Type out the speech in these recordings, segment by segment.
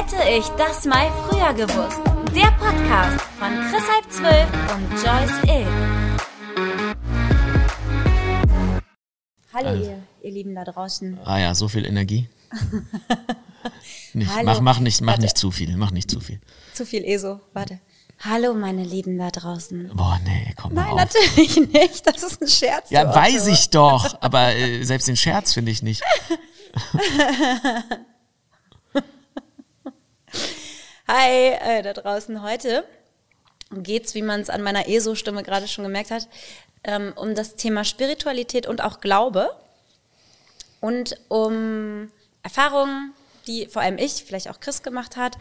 Hätte ich das mal früher gewusst. Der Podcast von Chris Halb12 und Joyce Ilg. Hallo ihr Lieben da draußen. Ah ja, so viel Energie. Mach nicht zu viel. Zu viel ESO, warte. Hallo meine Lieben da draußen. Boah, nee, komm mal auf. Nein, natürlich nicht, das ist ein Scherz. Ja, weiß ich doch, aber selbst den Scherz finde ich nicht. Hi da draußen, heute geht's, wie man es an meiner ESO-Stimme gerade schon gemerkt hat, um das Thema Spiritualität und auch Glaube und um Erfahrungen, die vor allem ich, vielleicht auch Chris gemacht hat,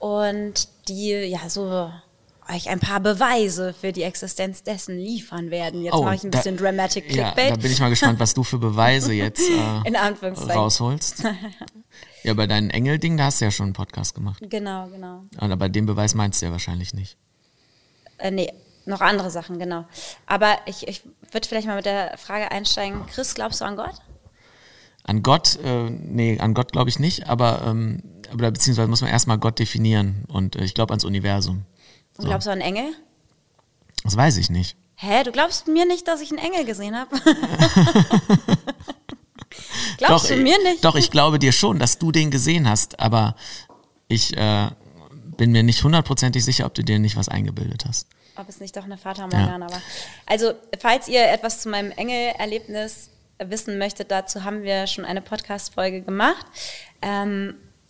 und die ja so euch ein paar Beweise für die Existenz dessen liefern werden. Jetzt mache ich ein bisschen Dramatic Clickbait. Ja, da bin ich mal gespannt, was du für Beweise jetzt in Anführungszeichen rausholst. Ja, bei deinen Engel-Ding, da hast du ja schon einen Podcast gemacht. Genau. Aber den Beweis meinst du ja wahrscheinlich nicht. Nee, noch andere Sachen, genau. Aber ich würde vielleicht mal mit der Frage einsteigen, Chris, glaubst du an Gott? An Gott? Nee, an Gott glaube ich nicht, aber beziehungsweise muss man erstmal Gott definieren, und ich glaube ans Universum. So. Und glaubst du an Engel? Das weiß ich nicht. Hä, du glaubst mir nicht, dass ich einen Engel gesehen habe? Glaubst du mir nicht? Doch, ich glaube dir schon, dass du den gesehen hast, aber ich bin mir nicht 100% sicher, ob du dir nicht was eingebildet hast. Ob es nicht doch eine Fata Morgana war. Also, falls ihr etwas zu meinem Engelerlebnis wissen möchtet, dazu haben wir schon eine Podcast-Folge gemacht.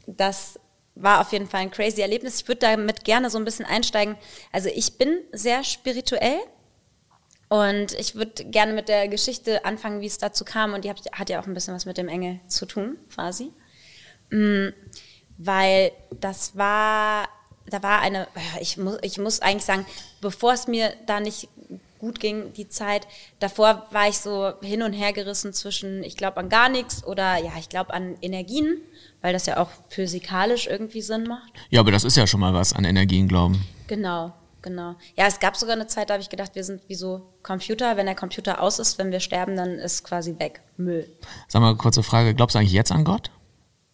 Das war auf jeden Fall ein crazy Erlebnis. Ich würde damit gerne so ein bisschen einsteigen. Also, ich bin sehr spirituell. Und ich würde gerne mit der Geschichte anfangen, wie es dazu kam. Und die hat ja auch ein bisschen was mit dem Engel zu tun, quasi. Weil ich muss eigentlich sagen, bevor es mir da nicht gut ging, die Zeit, davor war ich so hin und her gerissen zwischen, ich glaube an gar nichts oder ja, ich glaube an Energien, weil das ja auch physikalisch irgendwie Sinn macht. Ja, aber das ist ja schon mal was, an Energien glauben. Genau. Ja, es gab sogar eine Zeit, da habe ich gedacht, wir sind wie so Computer. Wenn der Computer aus ist, wenn wir sterben, dann ist quasi weg. Müll. Sag mal, kurze Frage. Glaubst du eigentlich jetzt an Gott?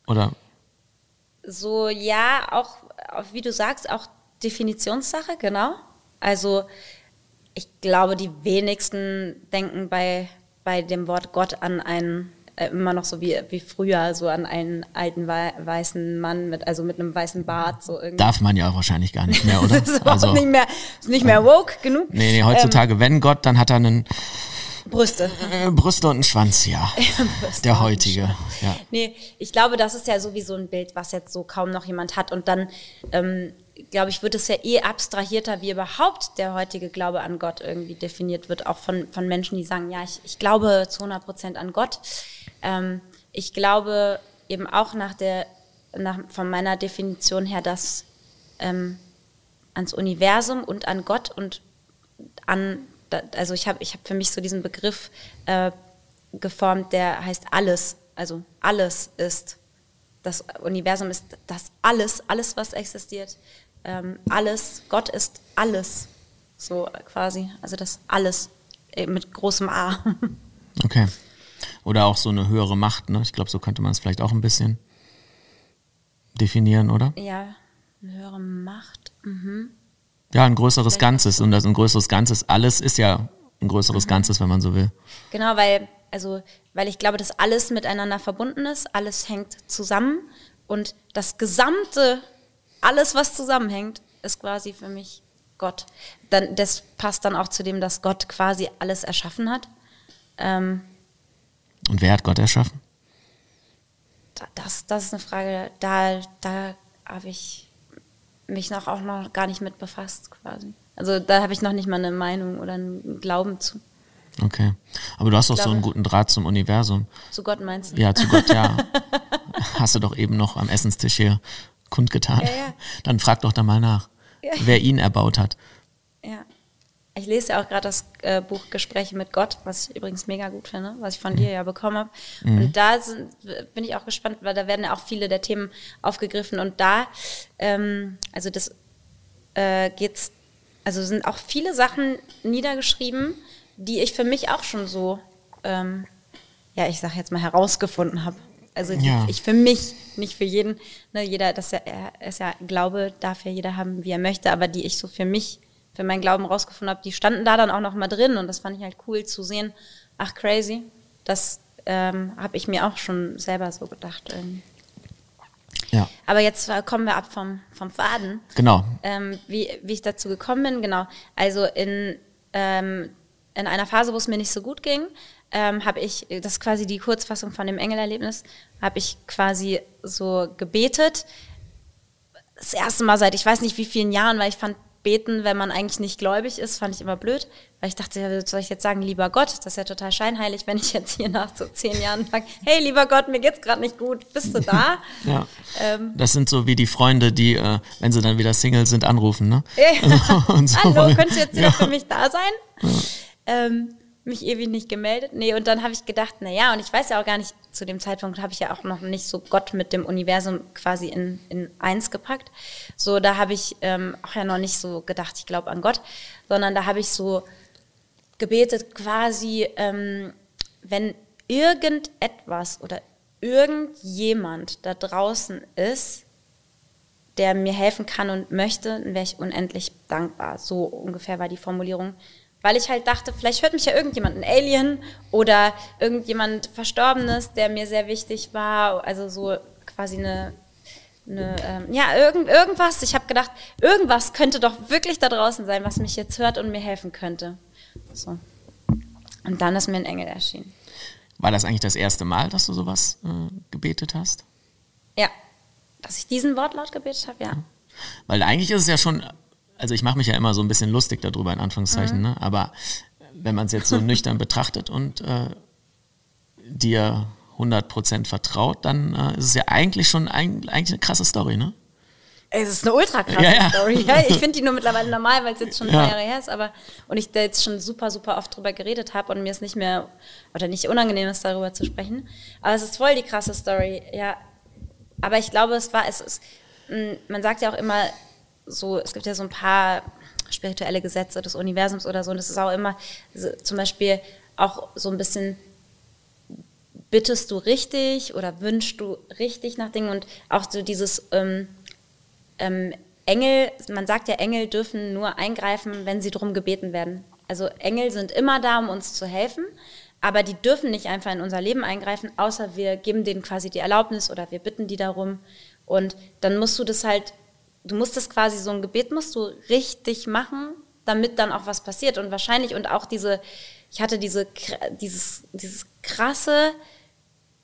Oder? So, ja, auch wie du sagst, auch Definitionssache, genau. Also, ich glaube, die wenigsten denken bei dem Wort Gott an einen, immer noch so wie früher, so an einen alten weißen Mann mit einem weißen Bart. So irgendwie. Darf man ja auch wahrscheinlich gar nicht mehr, oder? Das ist also nicht mehr woke genug. Nee, heutzutage, wenn Gott, dann hat er einen Brüste und einen Schwanz, ja. Der heutige. Ja. Nee, ich glaube, das ist ja sowieso ein Bild, was jetzt so kaum noch jemand hat. Und dann, glaube ich, wird es ja abstrahierter, wie überhaupt der heutige Glaube an Gott irgendwie definiert wird. Auch von Menschen, die sagen, ja, ich glaube zu 100% an Gott. Ich glaube eben auch von meiner Definition her, dass ans Universum und an Gott und an, also ich hab für mich so diesen Begriff geformt, der heißt alles. Also alles ist, das Universum ist das alles was existiert, alles, Gott ist alles, so quasi, also das alles mit großem A. Okay. Oder auch so eine höhere Macht, ne? Ich glaube, so könnte man es vielleicht auch ein bisschen definieren, oder? Ja, eine höhere Macht. Mhm. Ja, ein größeres Ganzes. Und das ein größeres Ganzes, alles ist ja ein größeres Ganzes, wenn man so will. Genau, weil ich glaube, dass alles miteinander verbunden ist, alles hängt zusammen. Und das gesamte, alles, was zusammenhängt, ist quasi für mich Gott. Das passt dann auch zu dem, dass Gott quasi alles erschaffen hat. Und wer hat Gott erschaffen? Das ist eine Frage, da habe ich mich auch noch gar nicht mit befasst, quasi. Also da habe ich noch nicht mal eine Meinung oder einen Glauben zu. Okay, aber du hast doch so einen guten Draht zum Universum. Zu Gott meinst du? Ja, zu Gott, ja. Hast du doch eben noch am Essenstisch hier kundgetan. Ja. Dann frag doch da mal nach, wer ihn erbaut hat. Ja. Ich lese ja auch gerade das Buch Gespräche mit Gott, was ich übrigens mega gut finde, was ich von dir ja bekommen habe. Mhm. Und da bin ich auch gespannt, weil da werden ja auch viele der Themen aufgegriffen. Und da, sind auch viele Sachen niedergeschrieben, die ich für mich auch schon so, ich sag jetzt mal, herausgefunden habe. Also ja. Ich für mich, nicht für jeden. Ne, jeder, das ist ja Glaube, darf ja jeder haben, wie er möchte. Aber die ich so für mich, für meinen Glauben rausgefunden habe, die standen da dann auch noch mal drin. Und das fand ich halt cool zu sehen. Ach, crazy. Das habe ich mir auch schon selber so gedacht. Ja. Aber jetzt kommen wir ab vom Faden. Genau. Wie ich dazu gekommen bin, genau. Also in einer Phase, wo es mir nicht so gut ging, habe ich, das ist quasi die Kurzfassung von dem Engelerlebnis, habe ich quasi so gebetet. Das erste Mal seit ich weiß nicht wie vielen Jahren, weil ich fand, beten, wenn man eigentlich nicht gläubig ist, fand ich immer blöd, weil ich dachte, ja, soll ich jetzt sagen, lieber Gott, das ist ja total scheinheilig, wenn ich jetzt hier nach so 10 Jahren sage, hey, lieber Gott, mir geht's gerade nicht gut, bist du da? Ja. Das sind so wie die Freunde, die, wenn sie dann wieder Single sind, anrufen, ne? Und so. Hallo, könntest du jetzt wieder für mich da sein? Ja. Mich ewig nicht gemeldet. Nee, und dann habe ich gedacht, naja, und ich weiß ja auch gar nicht, zu dem Zeitpunkt habe ich ja auch noch nicht so Gott mit dem Universum quasi in eins gepackt. So, da habe ich auch ja noch nicht so gedacht, ich glaube an Gott, sondern da habe ich so gebetet quasi, wenn irgendetwas oder irgendjemand da draußen ist, der mir helfen kann und möchte, dann wäre ich unendlich dankbar. So ungefähr war die Formulierung. Weil ich halt dachte, vielleicht hört mich ja irgendjemand, ein Alien oder irgendjemand Verstorbenes, der mir sehr wichtig war. Also so quasi irgendwas. Ich habe gedacht, irgendwas könnte doch wirklich da draußen sein, was mich jetzt hört und mir helfen könnte. So. Und dann ist mir ein Engel erschienen. War das eigentlich das erste Mal, dass du sowas gebetet hast? Ja, dass ich diesen Wortlaut gebetet habe, ja. Weil eigentlich ist es ja schon... Also ich mache mich ja immer so ein bisschen lustig darüber, in Anführungszeichen, ne? Aber wenn man es jetzt so nüchtern betrachtet und dir 100% vertraut, dann ist es ja eigentlich schon eigentlich eine krasse Story, ne? Es ist eine ultra krasse Story. Ja? Ich finde die nur mittlerweile normal, weil es jetzt schon 2 Jahre her ist, aber und ich da jetzt schon super, super oft drüber geredet habe und mir es nicht mehr, oder nicht unangenehm ist, darüber zu sprechen. Aber es ist voll die krasse Story, ja. Aber ich glaube, man sagt ja auch immer, so, es gibt ja so ein paar spirituelle Gesetze des Universums oder so, und das ist auch immer zum Beispiel auch so ein bisschen, bittest du richtig oder wünschst du richtig nach Dingen, und auch so dieses Engel, man sagt ja, Engel dürfen nur eingreifen, wenn sie darum gebeten werden. Also Engel sind immer da, um uns zu helfen, aber die dürfen nicht einfach in unser Leben eingreifen, außer wir geben denen quasi die Erlaubnis oder wir bitten die darum, und dann musst du das halt, du musst das quasi, so ein Gebet musst du richtig machen, damit dann auch was passiert. Und wahrscheinlich, und auch ich hatte dieses krasse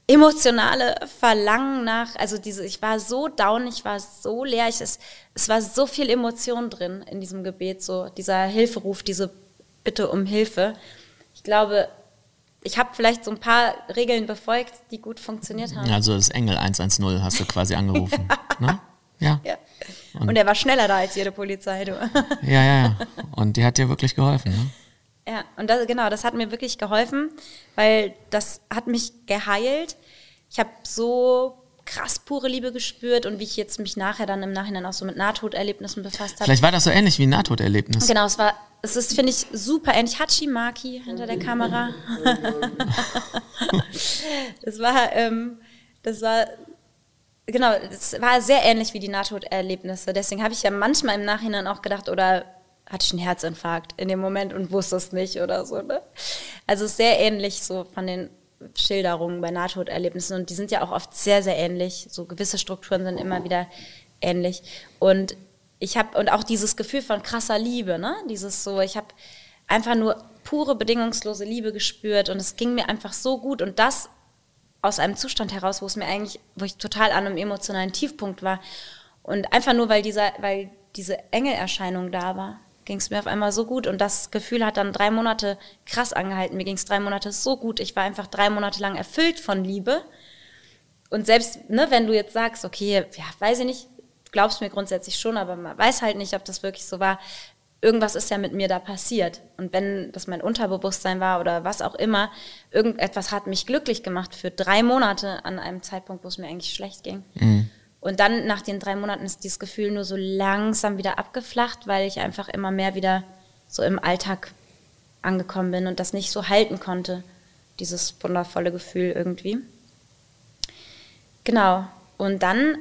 emotionale Verlangen nach, also ich war so down, ich war so leer, es war so viel Emotion drin in diesem Gebet, so dieser Hilferuf, diese Bitte um Hilfe. Ich glaube, ich habe vielleicht so ein paar Regeln befolgt, die gut funktioniert haben. Also das Engel 110 hast du quasi angerufen, ne? Ja. Und er war schneller da als jede Polizei, du. Ja. Und die hat dir wirklich geholfen, ne? Ja, und das hat mir wirklich geholfen, weil das hat mich geheilt. Ich habe so krass pure Liebe gespürt, und wie ich jetzt mich nachher dann im Nachhinein auch so mit Nahtoderlebnissen befasst habe. Vielleicht war das so ähnlich wie ein Nahtoderlebnis. Genau, es ist, finde ich, super ähnlich. Hatschi-Maki hinter der Kamera. Genau, es war sehr ähnlich wie die Nahtoderlebnisse. Deswegen habe ich ja manchmal im Nachhinein auch gedacht, oder hatte ich einen Herzinfarkt in dem Moment und wusste es nicht oder so, ne? Also sehr ähnlich so von den Schilderungen bei Nahtoderlebnissen. Und die sind ja auch oft sehr, sehr ähnlich. So gewisse Strukturen sind immer wieder ähnlich. Und auch dieses Gefühl von krasser Liebe, ne? Ich habe einfach nur pure, bedingungslose Liebe gespürt, und es ging mir einfach so gut, und das aus einem Zustand heraus, wo ich total an einem emotionalen Tiefpunkt war. Und einfach nur, weil diese Engelerscheinung da war, ging es mir auf einmal so gut. Und das Gefühl hat dann 3 Monate krass angehalten. Mir ging es 3 Monate so gut. Ich war einfach 3 Monate lang erfüllt von Liebe. Und selbst, ne, wenn du jetzt sagst, okay, ja, weiß ich nicht, du glaubst mir grundsätzlich schon, aber man weiß halt nicht, ob das wirklich so war. Irgendwas ist ja mit mir da passiert. Und wenn das mein Unterbewusstsein war oder was auch immer, irgendetwas hat mich glücklich gemacht für 3 Monate an einem Zeitpunkt, wo es mir eigentlich schlecht ging. Mhm. Und dann nach den 3 Monaten ist dieses Gefühl nur so langsam wieder abgeflacht, weil ich einfach immer mehr wieder so im Alltag angekommen bin und das nicht so halten konnte, dieses wundervolle Gefühl irgendwie. Genau. Und dann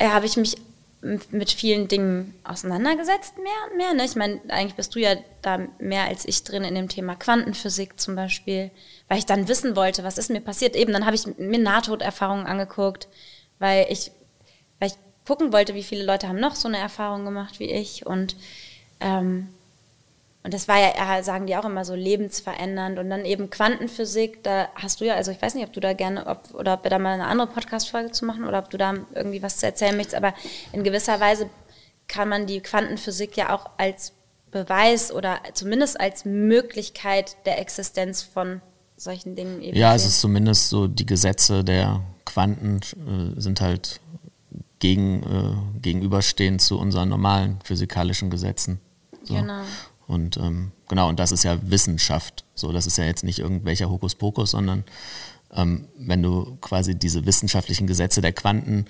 habe ich mich mit vielen Dingen auseinandergesetzt, mehr und mehr. Ne? Ich meine, eigentlich bist du ja da mehr als ich drin in dem Thema Quantenphysik zum Beispiel, weil ich dann wissen wollte, was ist mir passiert. Eben, dann habe ich mir Nahtoderfahrungen angeguckt, weil ich gucken wollte, wie viele Leute haben noch so eine Erfahrung gemacht wie ich. Und das war ja, sagen die auch immer so, lebensverändernd. Und dann eben Quantenphysik, da hast du ja, also ich weiß nicht, ob du da gerne, ob wir da mal eine andere Podcast-Folge zu machen oder ob du da irgendwie was zu erzählen möchtest, aber in gewisser Weise kann man die Quantenphysik ja auch als Beweis oder zumindest als Möglichkeit der Existenz von solchen Dingen eben. Ja, es ist zumindest so, die Gesetze der Quanten sind halt gegenüberstehend zu unseren normalen physikalischen Gesetzen. So. Genau. Und und das ist ja Wissenschaft. So, das ist ja jetzt nicht irgendwelcher Hokuspokus, sondern wenn du quasi diese wissenschaftlichen Gesetze der Quanten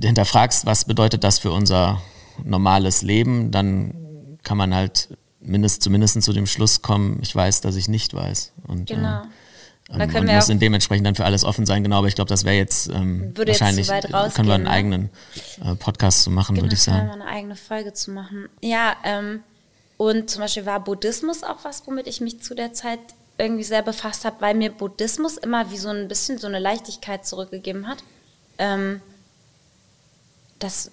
hinterfragst, was bedeutet das für unser normales Leben, dann kann man halt zumindest zu dem Schluss kommen, ich weiß, dass ich nicht weiß. Und, genau. Und muss dementsprechend dann für alles offen sein, genau, aber ich glaube, das wäre jetzt wahrscheinlich, jetzt so weit können wir einen eigenen Podcast zu machen, genau, würde ich sagen. Können wir eine eigene Folge zu machen. Ja, und zum Beispiel war Buddhismus auch was, womit ich mich zu der Zeit irgendwie sehr befasst habe, weil mir Buddhismus immer wie so ein bisschen so eine Leichtigkeit zurückgegeben hat. Ich habe das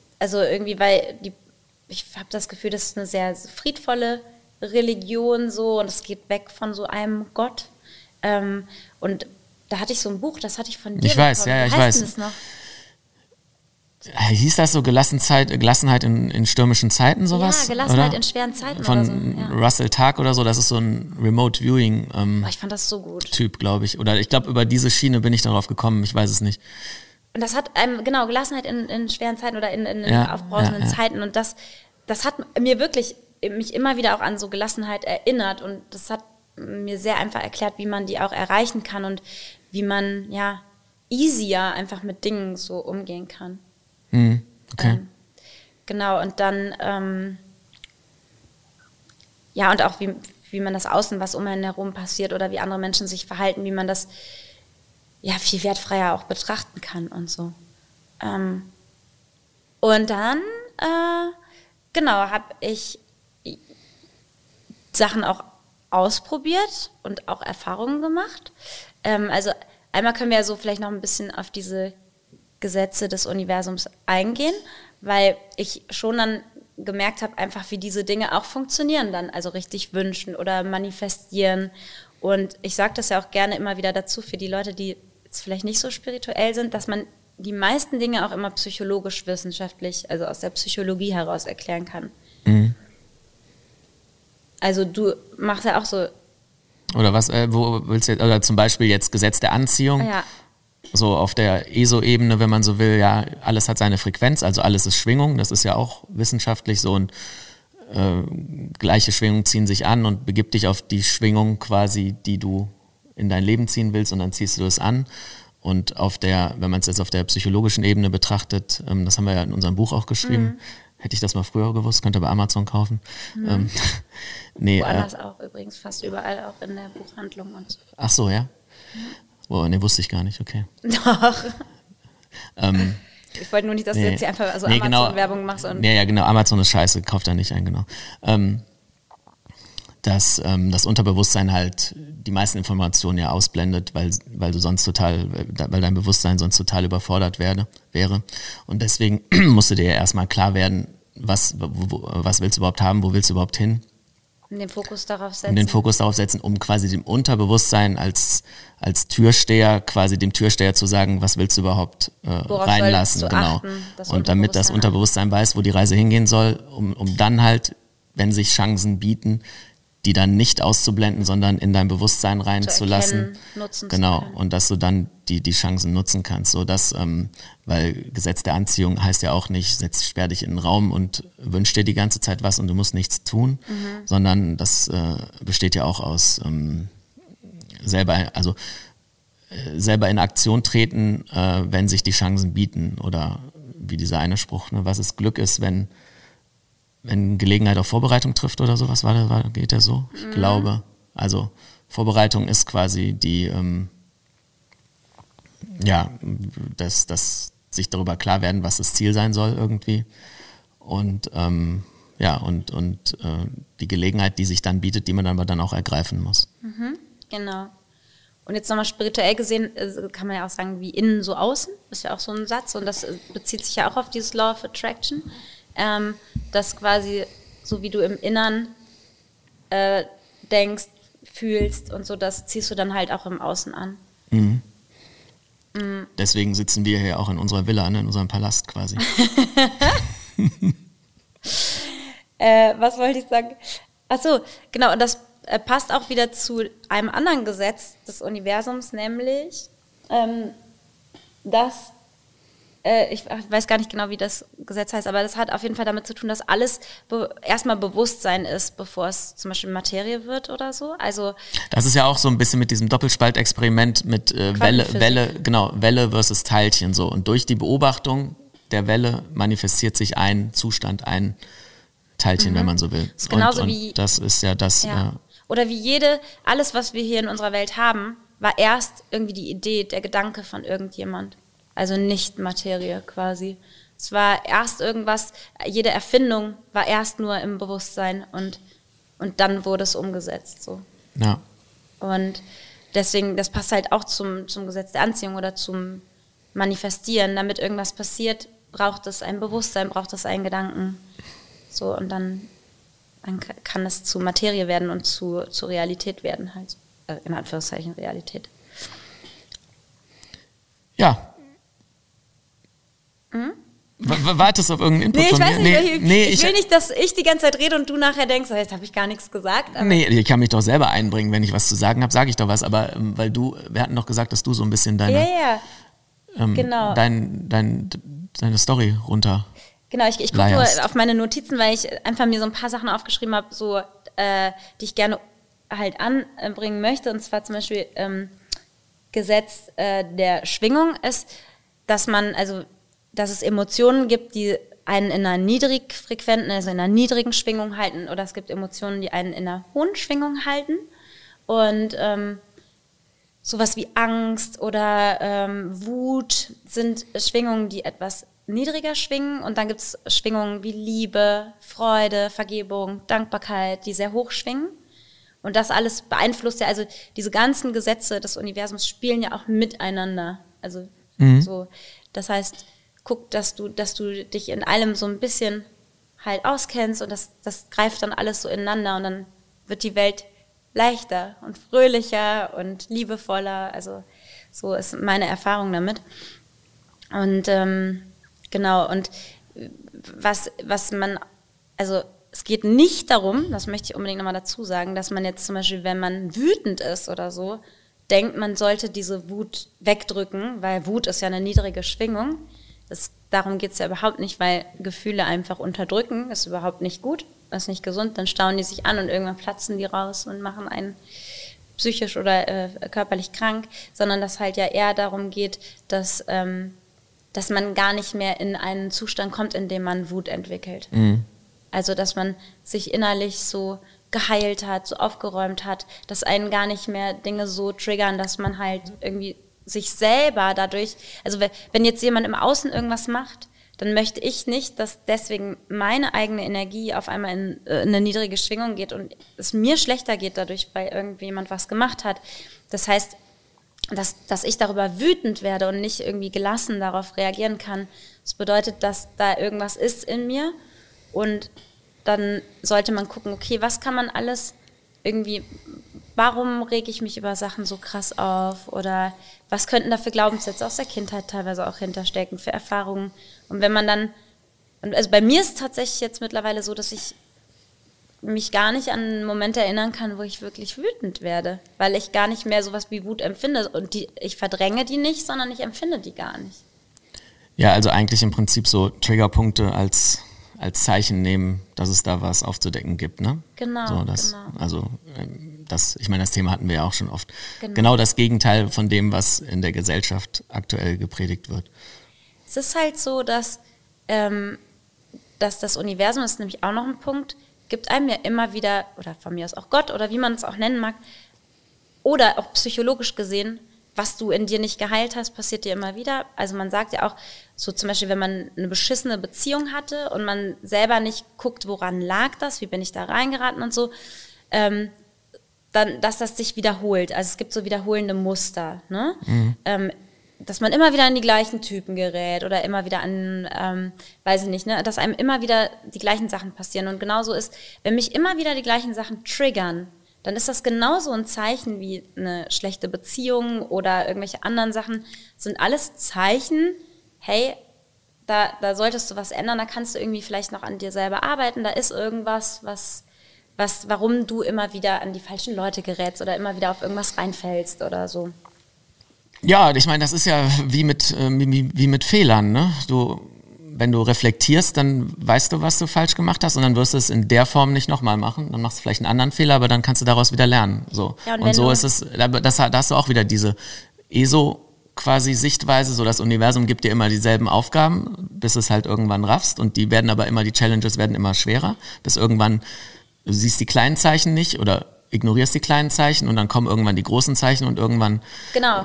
Gefühl, das ist eine sehr friedvolle Religion so und es geht weg von so einem Gott. Und da hatte ich so ein Buch, das hatte ich von dir. Ich weiß, bekommen. Ja, ich weiß. Wie heißt denn das noch? Hieß das so Gelassenheit in stürmischen Zeiten, sowas? Ja, Gelassenheit oder? In schweren Zeiten von oder so. Ja. Russell Targ oder so, das ist so ein Remote Viewing ich fand das so gut. Typ, glaube ich. Oder ich glaube, über diese Schiene bin ich darauf gekommen, ich weiß es nicht. Und das hat einem, genau, Gelassenheit in schweren Zeiten oder in aufbrausenden Zeiten und das hat mir wirklich, mich immer wieder auch an so Gelassenheit erinnert und das hat mir sehr einfach erklärt, wie man die auch erreichen kann und wie man, ja, easier einfach mit Dingen so umgehen kann. Okay. Genau, und dann, und auch wie man das Außen, was um einen herum passiert oder wie andere Menschen sich verhalten, wie man das ja viel wertfreier auch betrachten kann und so. Und dann, habe ich Sachen auch ausprobiert und auch Erfahrungen gemacht. Also einmal können wir ja so vielleicht noch ein bisschen auf diese Gesetze des Universums eingehen, weil ich schon dann gemerkt habe, einfach wie diese Dinge auch funktionieren dann, also richtig wünschen oder manifestieren. Und ich sage das ja auch gerne immer wieder dazu für die Leute, die jetzt vielleicht nicht so spirituell sind, dass man die meisten Dinge auch immer psychologisch, wissenschaftlich, also aus der Psychologie heraus erklären kann. Mhm. Also du machst ja auch so... Oder was, wo willst du jetzt, oder zum Beispiel jetzt Gesetz der Anziehung. Ja. So auf der ESO-Ebene, wenn man so will, ja, alles hat seine Frequenz, also alles ist Schwingung, das ist ja auch wissenschaftlich so und gleiche Schwingungen ziehen sich an und begib dich auf die Schwingung quasi, die du in dein Leben ziehen willst und dann ziehst du es an und wenn man es jetzt auf der psychologischen Ebene betrachtet, das haben wir ja in unserem Buch auch geschrieben, hätte ich das mal früher gewusst, könnte bei Amazon kaufen. Mhm. Woanders auch übrigens, fast überall auch in der Buchhandlung und so. Ach so, ja. Mhm. Oh, nee, wusste ich gar nicht, okay. Doch. Ich wollte nur nicht, dass du jetzt hier einfach Amazon-Werbung machst. Amazon ist scheiße, kauf da nicht ein, genau. Dass das Unterbewusstsein halt die meisten Informationen ja ausblendet, weil dein Bewusstsein sonst total überfordert wäre. Und deswegen musst du dir ja erstmal klar werden, was willst du überhaupt haben, wo willst du überhaupt hin? Den Fokus darauf setzen, um quasi dem Unterbewusstsein als Türsteher, quasi dem Türsteher zu sagen, was willst du überhaupt reinlassen. Genau. Achten, und damit das Unterbewusstsein weiß, wo die Reise hingehen soll, um dann halt, wenn sich Chancen bieten, die dann nicht auszublenden, sondern in dein Bewusstsein reinzulassen. Genau. Und dass du dann die Chancen nutzen kannst. So dass, weil Gesetz der Anziehung heißt ja auch nicht, sperr dich in den Raum und wünsch dir die ganze Zeit was und du musst nichts tun, sondern das besteht ja auch aus selber in Aktion treten, wenn sich die Chancen bieten. Oder wie dieser eine Spruch, ne, was es Glück ist, wenn Gelegenheit auf Vorbereitung trifft oder sowas, geht der so? Ich glaube. Also Vorbereitung ist quasi die ja, dass sich darüber klar werden, was das Ziel sein soll irgendwie. Und die Gelegenheit, die sich dann bietet, die man aber dann auch ergreifen muss. Mhm, genau. Und jetzt nochmal spirituell gesehen, kann man ja auch sagen, wie innen so außen, ist ja auch so ein Satz, und das bezieht sich ja auch auf dieses Law of Attraction, dass quasi, so wie du im Innern denkst, fühlst und so, das ziehst du dann halt auch im Außen an. Mhm. Mhm. Deswegen sitzen wir hier auch in unserer Villa, in unserem Palast quasi. Was wollte ich sagen? Achso, genau, und das passt auch wieder zu einem anderen Gesetz des Universums, nämlich, dass, ich weiß gar nicht genau, wie das Gesetz heißt, aber das hat auf jeden Fall damit zu tun, dass alles erstmal Bewusstsein ist, bevor es zum Beispiel Materie wird oder so. Also das ist ja auch so ein bisschen mit diesem Doppelspaltexperiment mit Welle versus Teilchen so. Und durch die Beobachtung der Welle manifestiert sich ein Zustand, ein Teilchen, wenn man so will. Das ist genauso wie, das ist ja das. Ja. Oder wie alles, was wir hier in unserer Welt haben, war erst irgendwie die Idee, der Gedanke von irgendjemand. Also nicht Materie quasi. Es war erst irgendwas, jede Erfindung war erst nur im Bewusstsein und dann wurde es umgesetzt. So. Ja. Und deswegen, das passt halt auch zum Gesetz der Anziehung oder zum Manifestieren. Damit irgendwas passiert, braucht es ein Bewusstsein, braucht es einen Gedanken. So, und dann kann es zu Materie werden und zu Realität werden, halt. In Anführungszeichen Realität. Ja. Hm? Wartest du auf irgendeinen Input von mir? Ich will nicht, dass ich die ganze Zeit rede und du nachher denkst, jetzt habe ich gar nichts gesagt. Aber ich kann mich doch selber einbringen, wenn ich was zu sagen habe, sage ich doch was. Aber weil wir hatten doch gesagt, dass du so ein bisschen deine Story runter... Genau, ich gucke nur auf meine Notizen, weil ich einfach mir so ein paar Sachen aufgeschrieben habe, so, die ich gerne halt anbringen möchte. Und zwar zum Beispiel Gesetz der Schwingung ist, dass es Emotionen gibt, die einen in einer niedrigen Schwingung halten, oder es gibt Emotionen, die einen in einer hohen Schwingung halten. Und sowas wie Angst oder Wut sind Schwingungen, die etwas niedriger schwingen, und dann gibt es Schwingungen wie Liebe, Freude, Vergebung, Dankbarkeit, die sehr hoch schwingen. Und das alles beeinflusst ja, also diese ganzen Gesetze des Universums spielen ja auch miteinander. Also so, das heißt, guck, dass du dich in allem so ein bisschen halt auskennst, und das greift dann alles so ineinander, und dann wird die Welt leichter und fröhlicher und liebevoller. Also so ist meine Erfahrung damit. Und genau, und was man, also es geht nicht darum, das möchte ich unbedingt nochmal dazu sagen, dass man jetzt zum Beispiel, wenn man wütend ist oder so, denkt, man sollte diese Wut wegdrücken, weil Wut ist ja eine niedrige Schwingung. Darum geht es ja überhaupt nicht, weil Gefühle einfach unterdrücken ist überhaupt nicht gut, ist nicht gesund, dann stauen die sich an und irgendwann platzen die raus und machen einen psychisch oder körperlich krank, sondern dass halt ja eher darum geht, dass man gar nicht mehr in einen Zustand kommt, in dem man Wut entwickelt. Mhm. Also, dass man sich innerlich so geheilt hat, so aufgeräumt hat, dass einen gar nicht mehr Dinge so triggern, dass man halt irgendwie sich selber dadurch, also wenn jetzt jemand im Außen irgendwas macht, dann möchte ich nicht, dass deswegen meine eigene Energie auf einmal in eine niedrige Schwingung geht und es mir schlechter geht dadurch, weil irgendjemand was gemacht hat. Das heißt, dass ich darüber wütend werde und nicht irgendwie gelassen darauf reagieren kann. Das bedeutet, dass da irgendwas ist in mir, und dann sollte man gucken, okay, was kann man alles irgendwie, warum rege ich mich über Sachen so krass auf, oder was könnten da für Glaubenssätze aus der Kindheit teilweise auch hinterstecken, für Erfahrungen. Und wenn man dann, also bei mir ist es tatsächlich jetzt mittlerweile so, dass ich mich gar nicht an einen Moment erinnern kann, wo ich wirklich wütend werde, weil ich gar nicht mehr sowas wie Wut empfinde, und ich verdränge die nicht, sondern ich empfinde die gar nicht. Ja, also eigentlich im Prinzip so Triggerpunkte als Zeichen nehmen, dass es da was aufzudecken gibt, ne? Genau, so, genau. Also ich meine, das Thema hatten wir ja auch schon oft. Genau das Gegenteil von dem, was in der Gesellschaft aktuell gepredigt wird. Es ist halt so, dass das Universum, das ist nämlich auch noch ein Punkt, gibt einem ja immer wieder, oder von mir aus auch Gott, oder wie man es auch nennen mag, oder auch psychologisch gesehen, was du in dir nicht geheilt hast, passiert dir immer wieder. Also man sagt ja auch, so zum Beispiel, wenn man eine beschissene Beziehung hatte und man selber nicht guckt, woran lag das, wie bin ich da reingeraten und so, dann, dass das sich wiederholt. Also es gibt so wiederholende Muster, ne? Mhm. Dass man immer wieder an die gleichen Typen gerät oder immer wieder an, weiß ich nicht, ne, dass einem immer wieder die gleichen Sachen passieren. Und genauso ist, wenn mich immer wieder die gleichen Sachen triggern, dann ist das genauso ein Zeichen wie eine schlechte Beziehung oder irgendwelche anderen Sachen. Das sind alles Zeichen, hey, da solltest du was ändern, da kannst du irgendwie vielleicht noch an dir selber arbeiten, da ist irgendwas, warum du immer wieder an die falschen Leute gerätst oder immer wieder auf irgendwas reinfällst oder so. Ja, ich meine, das ist ja wie mit Fehlern, ne? Wenn du reflektierst, dann weißt du, was du falsch gemacht hast und dann wirst du es in der Form nicht nochmal machen. Dann machst du vielleicht einen anderen Fehler, aber dann kannst du daraus wieder lernen. So. Ja, und so ist es, da hast du auch wieder diese quasi Sichtweise, so das Universum gibt dir immer dieselben Aufgaben, bis es halt irgendwann raffst und die Challenges werden immer schwerer, bis irgendwann, du siehst die kleinen Zeichen nicht oder ignorierst die kleinen Zeichen und dann kommen irgendwann die großen Zeichen und irgendwann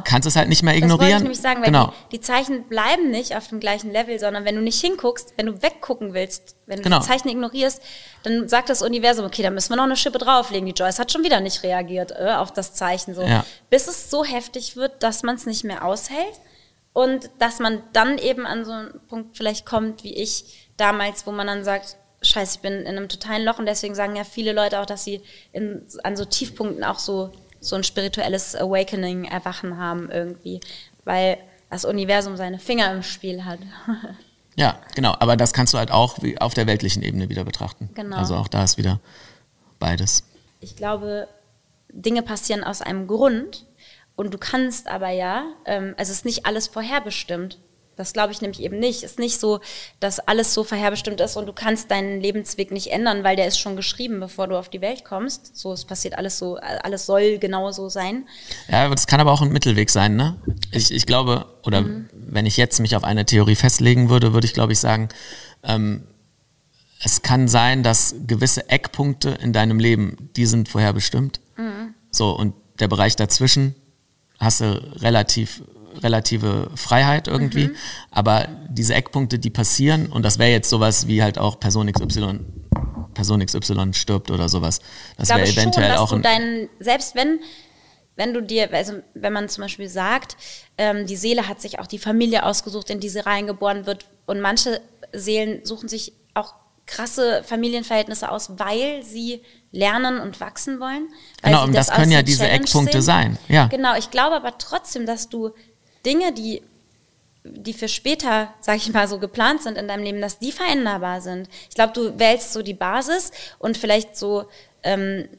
kannst du es halt nicht mehr ignorieren. Das wollte ich nämlich sagen, weil die Zeichen bleiben nicht auf dem gleichen Level, sondern wenn du nicht hinguckst, wenn du weggucken willst, wenn du die Zeichen ignorierst, dann sagt das Universum, okay, da müssen wir noch eine Schippe drauflegen, die Joyce hat schon wieder nicht reagiert auf das Zeichen, so, ja. Bis es so heftig wird, dass man es nicht mehr aushält und dass man dann eben an so einen Punkt vielleicht kommt, wie ich damals, wo man dann sagt, Scheiße, ich bin in einem totalen Loch und deswegen sagen ja viele Leute auch, dass sie an so Tiefpunkten auch so ein spirituelles Awakening, Erwachen haben irgendwie, weil das Universum seine Finger im Spiel hat. Ja, genau, aber das kannst du halt auch auf der weltlichen Ebene wieder betrachten. Genau. Also auch da ist wieder beides. Ich glaube, Dinge passieren aus einem Grund und du kannst aber also es ist nicht alles vorherbestimmt. Das glaube ich nämlich eben nicht. Es ist nicht so, dass alles so vorherbestimmt ist und du kannst deinen Lebensweg nicht ändern, weil der ist schon geschrieben, bevor du auf die Welt kommst. So, es passiert alles so, alles soll genau so sein. Ja, aber das kann aber auch ein Mittelweg sein, ne? Ich glaube, oder wenn ich jetzt mich auf eine Theorie festlegen würde, würde ich glaube ich sagen, es kann sein, dass gewisse Eckpunkte in deinem Leben, die sind vorherbestimmt. Mhm. So, und der Bereich dazwischen hast du relative Freiheit irgendwie, aber diese Eckpunkte, die passieren, und das wäre jetzt sowas wie halt auch Person XY stirbt oder sowas. Das wäre eventuell schon, selbst wenn du dir, also wenn man zum Beispiel sagt, die Seele hat sich auch die Familie ausgesucht, in die sie reingeboren wird, und manche Seelen suchen sich auch krasse Familienverhältnisse aus, weil sie lernen und wachsen wollen. Genau, und das können ja diese Eckpunkte sein. Ja. Genau, ich glaube aber trotzdem, dass du Dinge, die für später, sag ich mal, so geplant sind in deinem Leben, dass die veränderbar sind. Ich glaube, du wählst so die Basis und vielleicht so ein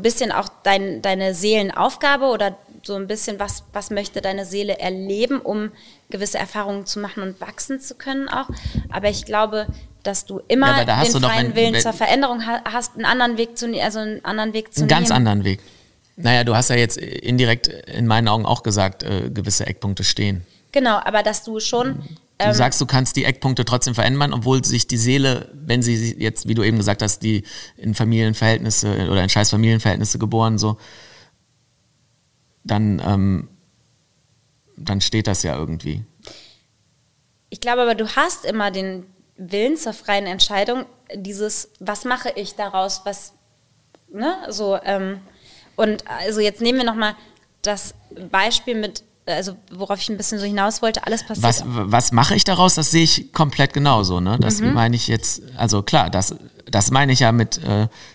bisschen auch deine Seelenaufgabe oder so ein bisschen, was möchte deine Seele erleben, um gewisse Erfahrungen zu machen und wachsen zu können auch. Aber ich glaube, dass du immer den freien Willen zur Veränderung hast, einen anderen Weg zu nehmen. Einen ganz anderen Weg. Naja, du hast ja jetzt indirekt in meinen Augen auch gesagt, gewisse Eckpunkte stehen. Genau, aber dass du schon... Du sagst, du kannst die Eckpunkte trotzdem verändern, obwohl sich die Seele, wenn sie jetzt, wie du eben gesagt hast, die in Familienverhältnisse oder in scheiß Familienverhältnisse geboren, so, dann steht das ja irgendwie. Ich glaube aber, du hast immer den Willen zur freien Entscheidung, dieses, was mache ich daraus, was, ne, so, und also jetzt nehmen wir nochmal das Beispiel mit, also worauf ich ein bisschen so hinaus wollte, alles passiert. Was mache ich daraus, das sehe ich komplett genauso, ne, das meine ich jetzt, also klar, das meine ich ja mit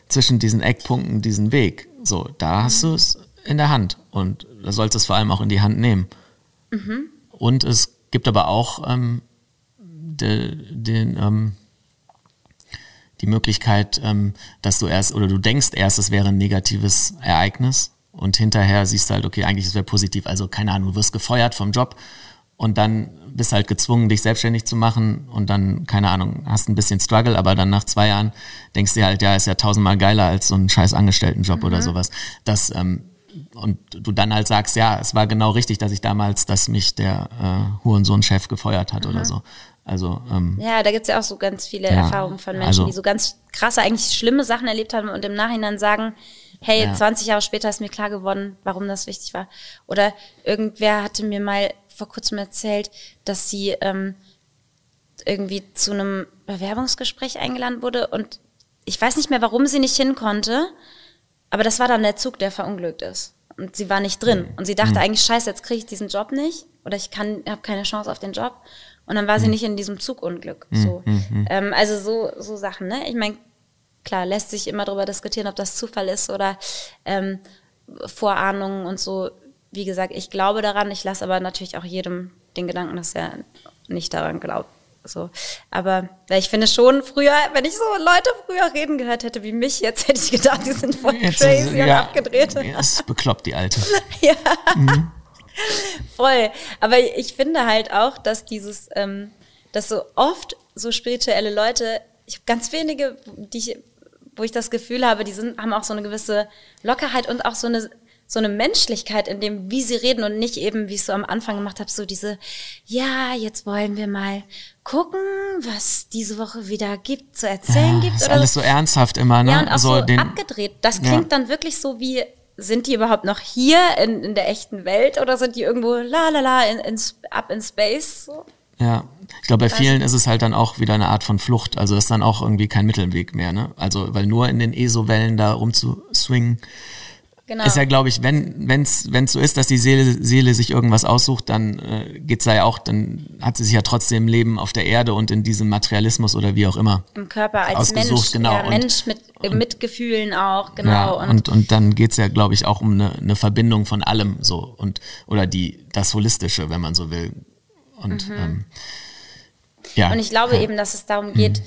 zwischen diesen Eckpunkten, diesen Weg, so, da hast du es in der Hand und da sollst du es vor allem auch in die Hand nehmen. Mhm. Und es gibt aber auch, die Möglichkeit, dass du denkst erst, es wäre ein negatives Ereignis und hinterher siehst du halt, okay, eigentlich ist es ja positiv, also keine Ahnung, du wirst gefeuert vom Job und dann bist halt gezwungen, dich selbstständig zu machen und dann, keine Ahnung, hast ein bisschen Struggle, aber dann nach 2 Jahren denkst du dir halt, ja, ist ja 1000-mal geiler als so ein scheiß Angestelltenjob oder sowas. Das, und du dann halt sagst, ja, es war genau richtig, dass ich damals, dass mich der Hurensohn-Chef gefeuert hat oder so. Also, ja, da gibt es ja auch so ganz viele Erfahrungen von Menschen, die so ganz krasse, eigentlich schlimme Sachen erlebt haben und im Nachhinein sagen, hey, 20 Jahre später ist mir klar geworden, warum das wichtig war. Oder irgendwer hatte mir mal vor kurzem erzählt, dass sie irgendwie zu einem Bewerbungsgespräch eingeladen wurde und ich weiß nicht mehr, warum sie nicht hin konnte, aber das war dann der Zug, der verunglückt ist. Und sie war nicht drin. Und sie dachte eigentlich, scheiße, jetzt kriege ich diesen Job nicht oder ich habe keine Chance auf den Job. Und dann war sie nicht in diesem Zugunglück. So. Also so Sachen, ne? Ich meine, klar, lässt sich immer darüber diskutieren, ob das Zufall ist oder Vorahnungen und so. Wie gesagt, ich glaube daran, ich lasse aber natürlich auch jedem den Gedanken, dass er nicht daran glaubt. So. Aber ich finde schon, früher, wenn ich so Leute früher reden gehört hätte wie mich, jetzt hätte ich gedacht, die sind voll jetzt crazy und abgedreht. Ja, ist bekloppt, die Alte. Ja, voll. Aber ich finde halt auch, dass dieses, dass so oft so spirituelle Leute, ich habe ganz wenige, wo ich das Gefühl habe, die haben auch so eine gewisse Lockerheit und auch so eine Menschlichkeit in dem, wie sie reden und nicht eben, wie ich es so am Anfang gemacht habe, so diese, ja, jetzt wollen wir mal gucken, was diese Woche wieder gibt, zu erzählen gibt. Ist oder alles so ernsthaft immer, ne? Ja, und auch so abgedreht. Das klingt dann wirklich so wie, sind die überhaupt noch hier in der echten Welt oder sind die irgendwo up in space? So? Ja, ich glaube, bei vielen ist es halt dann auch wieder eine Art von Flucht. Also das ist dann auch irgendwie kein Mittelweg mehr, ne? Also, weil nur in den ESO-Wellen da rumzuswingen, genau. Ist ja, glaube ich, wenn's so ist, dass die Seele sich irgendwas aussucht, dann geht's ja auch, dann hat sie sich ja trotzdem Leben auf der Erde und in diesem Materialismus oder wie auch immer. Im Körper als ausgesucht, Mensch, genau. Ja, und, Mensch mit Gefühlen auch, genau. Ja, und dann geht's ja, glaube ich, auch um eine Verbindung von allem so oder das Holistische, wenn man so will. Und und ich glaube eben, dass es darum geht,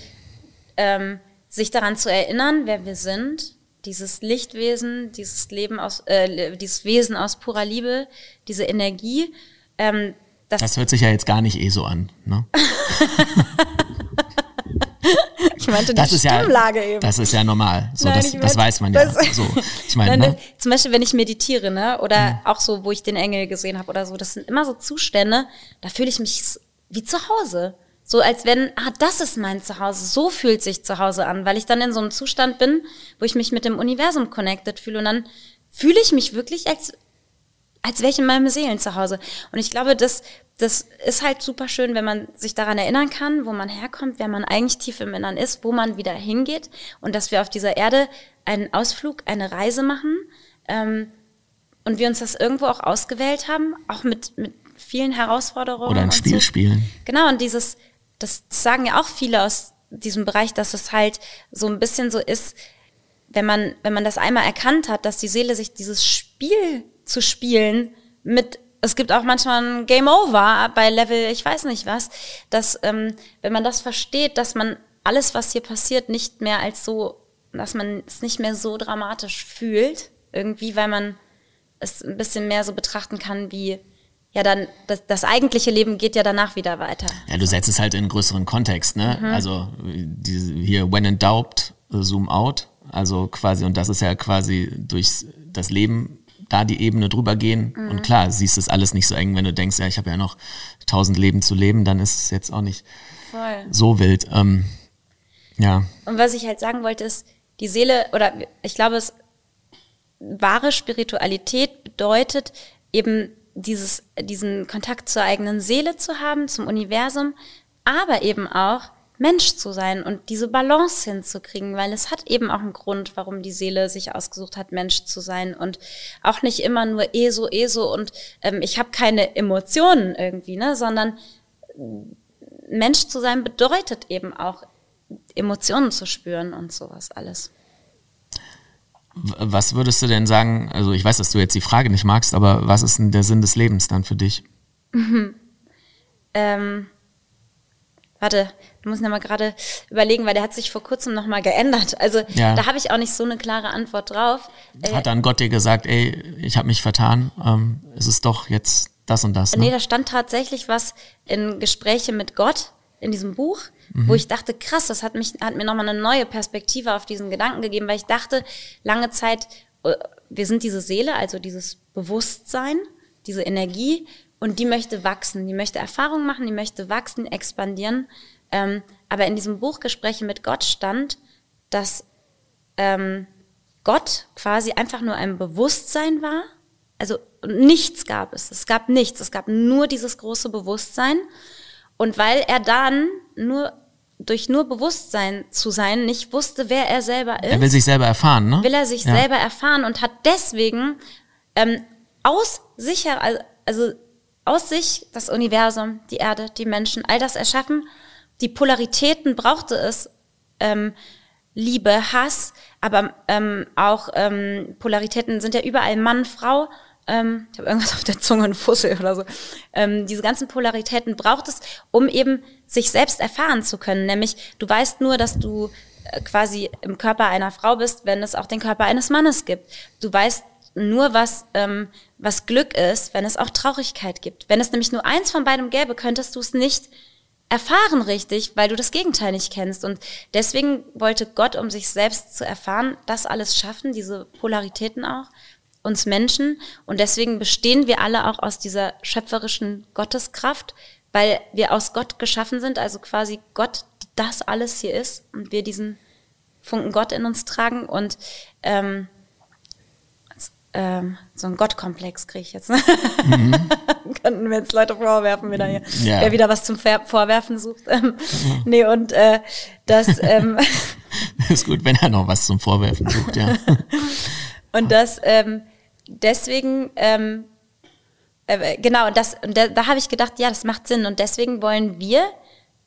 sich daran zu erinnern, wer wir sind. Dieses Lichtwesen, dieses Wesen aus purer Liebe, diese Energie. Das hört sich ja jetzt gar nicht so an, ne? Ich meinte die Stimmlage eben. Das ist ja normal. So, nein, das weiß man ja. So, ich meine, ne? Zum Beispiel, wenn ich meditiere, ne? Oder auch so, wo ich den Engel gesehen habe oder so, das sind immer so Zustände, da fühle ich mich wie zu Hause. So als wenn, das ist mein Zuhause, so fühlt sich Zuhause an, weil ich dann in so einem Zustand bin, wo ich mich mit dem Universum connected fühle und dann fühle ich mich wirklich, als wäre ich in meinem Seelenzuhause. Und ich glaube, das ist halt super schön, wenn man sich daran erinnern kann, wo man herkommt, wer man eigentlich tief im Innern ist, wo man wieder hingeht und dass wir auf dieser Erde einen Ausflug, eine Reise machen und wir uns das irgendwo auch ausgewählt haben, auch mit vielen Herausforderungen. Oder ein Spiel spielen. Genau, und das sagen ja auch viele aus diesem Bereich, dass es halt so ein bisschen so ist, wenn man das einmal erkannt hat, dass die Seele sich dieses Spiel zu spielen es gibt auch manchmal ein Game Over bei Level, ich weiß nicht was, dass wenn man das versteht, dass man alles, was hier passiert, nicht mehr als so, dass man es nicht mehr so dramatisch fühlt, irgendwie, weil man es ein bisschen mehr so betrachten kann wie, ja, dann, das eigentliche Leben geht ja danach wieder weiter. Ja, du setzt es halt in einen größeren Kontext, ne? Also hier, when in doubt, zoom out. Also quasi, und das ist ja quasi durch das Leben da die Ebene drüber gehen. Und klar, siehst das alles nicht so eng, wenn du denkst, ja, ich habe ja noch 1000 Leben zu leben, dann ist es jetzt auch nicht so wild. Und was ich halt sagen wollte ist, die Seele, oder ich glaube, wahre Spiritualität bedeutet eben, diesen Kontakt zur eigenen Seele zu haben, zum Universum, aber eben auch Mensch zu sein und diese Balance hinzukriegen, weil es hat eben auch einen Grund, warum die Seele sich ausgesucht hat, Mensch zu sein und auch nicht immer nur ESO und ich habe keine Emotionen irgendwie, ne, sondern Mensch zu sein bedeutet eben auch Emotionen zu spüren und sowas alles. Was würdest du denn sagen, also ich weiß, dass du jetzt die Frage nicht magst, aber was ist denn der Sinn des Lebens dann für dich? Warte, du musst nochmal gerade überlegen, weil der hat sich vor kurzem nochmal geändert. Also da habe ich auch nicht so eine klare Antwort drauf. Hat dann Gott dir gesagt, ey, ich habe mich vertan, es ist doch jetzt das und das? Ne? Nee, da stand tatsächlich was in Gespräche mit Gott, in diesem Buch, wo ich dachte, krass, das hat mir nochmal eine neue Perspektive auf diesen Gedanken gegeben, weil ich dachte, lange Zeit, wir sind diese Seele, also dieses Bewusstsein, diese Energie und die möchte wachsen, die möchte Erfahrungen machen, die möchte wachsen, expandieren. Aber in diesem Buch Gespräche mit Gott stand, dass Gott quasi einfach nur ein Bewusstsein war. Also nichts gab es. Es gab nichts. Es gab nur dieses große Bewusstsein. Und weil er dann nur durch nur Bewusstsein zu sein nicht wusste, wer er selber ist. Er will sich selber erfahren, ne? Will er sich selber erfahren und hat deswegen aus sich das Universum, die Erde, die Menschen, all das erschaffen. Die Polaritäten brauchte es, Liebe, Hass, aber auch Polaritäten sind ja überall Mann, Frau. Ich habe irgendwas auf der Zunge, einen Fussel oder so. Diese ganzen Polaritäten braucht es, um eben sich selbst erfahren zu können. Nämlich, du weißt nur, dass du quasi im Körper einer Frau bist, wenn es auch den Körper eines Mannes gibt. Du weißt nur, was Glück ist, wenn es auch Traurigkeit gibt. Wenn es nämlich nur eins von beidem gäbe, könntest du es nicht erfahren richtig, weil du das Gegenteil nicht kennst. Und deswegen wollte Gott, um sich selbst zu erfahren, das alles schaffen, diese Polaritäten auch, uns Menschen. Und deswegen bestehen wir alle auch aus dieser schöpferischen Gotteskraft, weil wir aus Gott geschaffen sind, also quasi Gott, das alles hier ist und wir diesen Funken Gott in uns tragen und so ein Gottkomplex kriege ich jetzt. Ne? Mhm. Könnten mir jetzt Leute vorwerfen, wieder hier. Ja. Wer wieder was zum Vorwerfen sucht. Nee, und das... ist gut, wenn er noch was zum Vorwerfen sucht, ja. Und das deswegen... genau, da habe ich gedacht, ja, das macht Sinn. Und deswegen wollen wir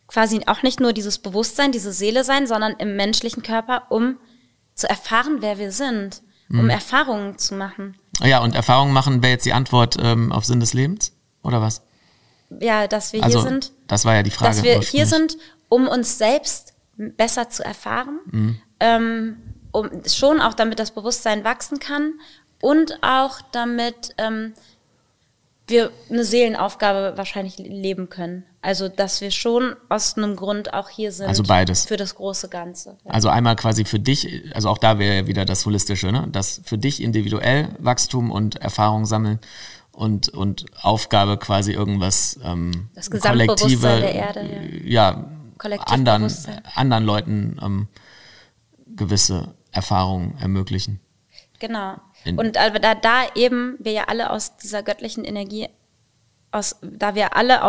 quasi auch nicht nur dieses Bewusstsein, diese Seele sein, sondern im menschlichen Körper, um zu erfahren, wer wir sind. Um Erfahrungen zu machen. Ja, und Erfahrungen machen wäre jetzt die Antwort auf Sinn des Lebens, oder was? Ja, dass wir hier sind. Das war ja die Frage. Dass wir hier sind, um uns selbst besser zu erfahren, um schon auch damit das Bewusstsein wachsen kann und auch damit wir eine Seelenaufgabe wahrscheinlich leben können. Also, dass wir schon aus einem Grund auch hier sind. Also beides. Für das große Ganze. Ja. Also einmal quasi für dich, also auch da wäre ja wieder das Holistische, ne? Das für dich individuell Wachstum und Erfahrung sammeln und Aufgabe quasi irgendwas das Gesamtbewusstsein der Erde, anderen Leuten gewisse Erfahrungen ermöglichen. Genau. Und da eben wir ja alle aus dieser göttlichen Energie, da wir alle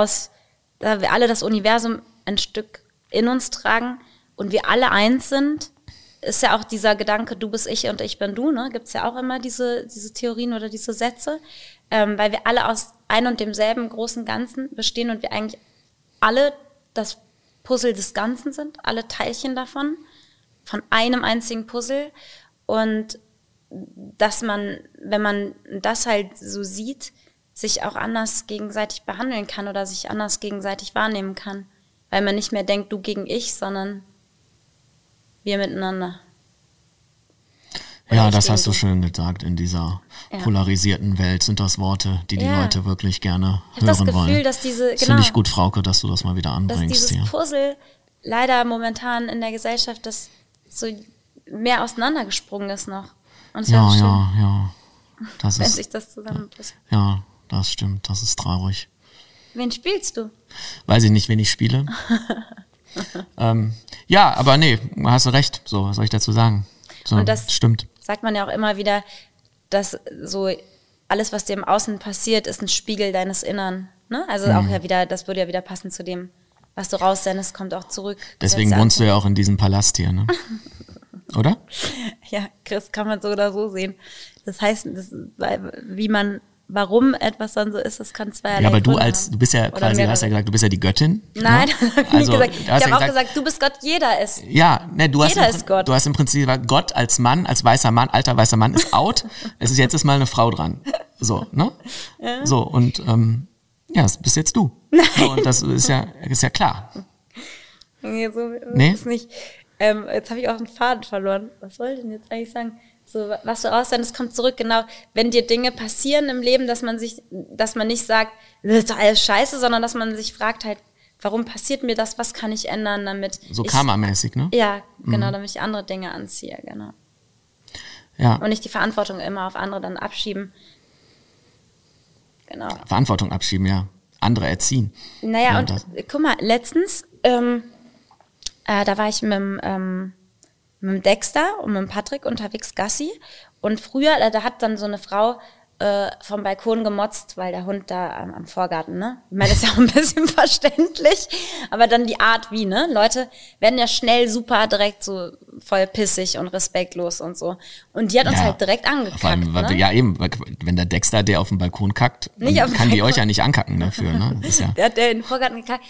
das Universum ein Stück in uns tragen und wir alle eins sind, ist ja auch dieser Gedanke, du bist ich und ich bin du, ne? Gibt es ja auch immer diese Theorien oder diese Sätze, weil wir alle aus ein und demselben großen Ganzen bestehen und wir eigentlich alle das Puzzle des Ganzen sind, alle Teilchen davon, von einem einzigen Puzzle. Und dass man, wenn man das halt so sieht, sich auch anders gegenseitig behandeln kann oder sich anders gegenseitig wahrnehmen kann. Weil man nicht mehr denkt, du gegen ich, sondern wir miteinander. Ja, das hast du schön gesagt. In dieser polarisierten Welt sind das Worte, die die Leute wirklich gerne hören wollen. Ich habe das Gefühl, dass finde ich gut, Frauke, dass du das mal wieder anbringst. Dass dieses Puzzle leider momentan in der Gesellschaft, das so mehr auseinandergesprungen ist noch. Und es wäre schön, wenn sich das zusammenpasst. Ja, das stimmt. Das ist traurig. Wen spielst du? Weiß ich nicht, wen ich spiele. Ja, aber nee, hast du recht. So, was soll ich dazu sagen? So, und das stimmt. Sagt man ja auch immer wieder, dass so alles, was dir im Außen passiert, ist ein Spiegel deines Innern. Ne? Also auch ja wieder, das würde ja wieder passen zu dem, was du raussendest, kommt auch zurück. Deswegen wohnst du ja auch in diesem Palast hier, ne? Oder? Ja, Chris, kann man so oder so sehen. Das heißt, warum etwas dann so ist, das kann zweierlei Gründe haben. Ja, aber du bist ja quasi, du hast ja gesagt, du bist ja die Göttin. Nein, ne? Das habe ich nie gesagt. Ich habe auch gesagt, du bist Gott, jeder ist. Ja, ne, du hast im Prinzip Gott als Mann, als weißer Mann, alter weißer Mann ist out. Es ist jetzt mal eine Frau dran. So, ne? Ja. So, und das bist jetzt du. Nein. So, und das ist ja klar. Nee, so ist nicht. Jetzt habe ich auch einen Faden verloren. Was wollte ich denn jetzt eigentlich sagen? So, was du aussendest, kommt zurück. Genau, wenn dir Dinge passieren im Leben, dass man nicht sagt, das ist alles scheiße, sondern dass man sich fragt halt, warum passiert mir das? Was kann ich ändern, damit so karmamäßig, ne? Ja, genau, damit ich andere Dinge anziehe, genau. Ja. Und nicht die Verantwortung immer auf andere dann abschieben. Genau. Verantwortung abschieben, ja. Andere erziehen. Naja, ja, und guck mal, letztens da war ich mit mit dem Dexter und mit dem Patrick unterwegs Gassi. Und früher, da hat dann so eine Frau vom Balkon gemotzt, weil der Hund da am Vorgarten, ne? Ich meine, das ist ja auch ein bisschen verständlich, aber dann die Art wie, ne? Leute werden ja schnell super direkt so voll pissig und respektlos und so. Und die hat uns halt direkt angekackt. Vor allem, ne? Ja, eben, wenn der Dexter, der auf dem Balkon kackt, dann kann Balkon. Die euch ja nicht ankacken dafür, ne? Das ist ja der hat den Vorgarten gekackt.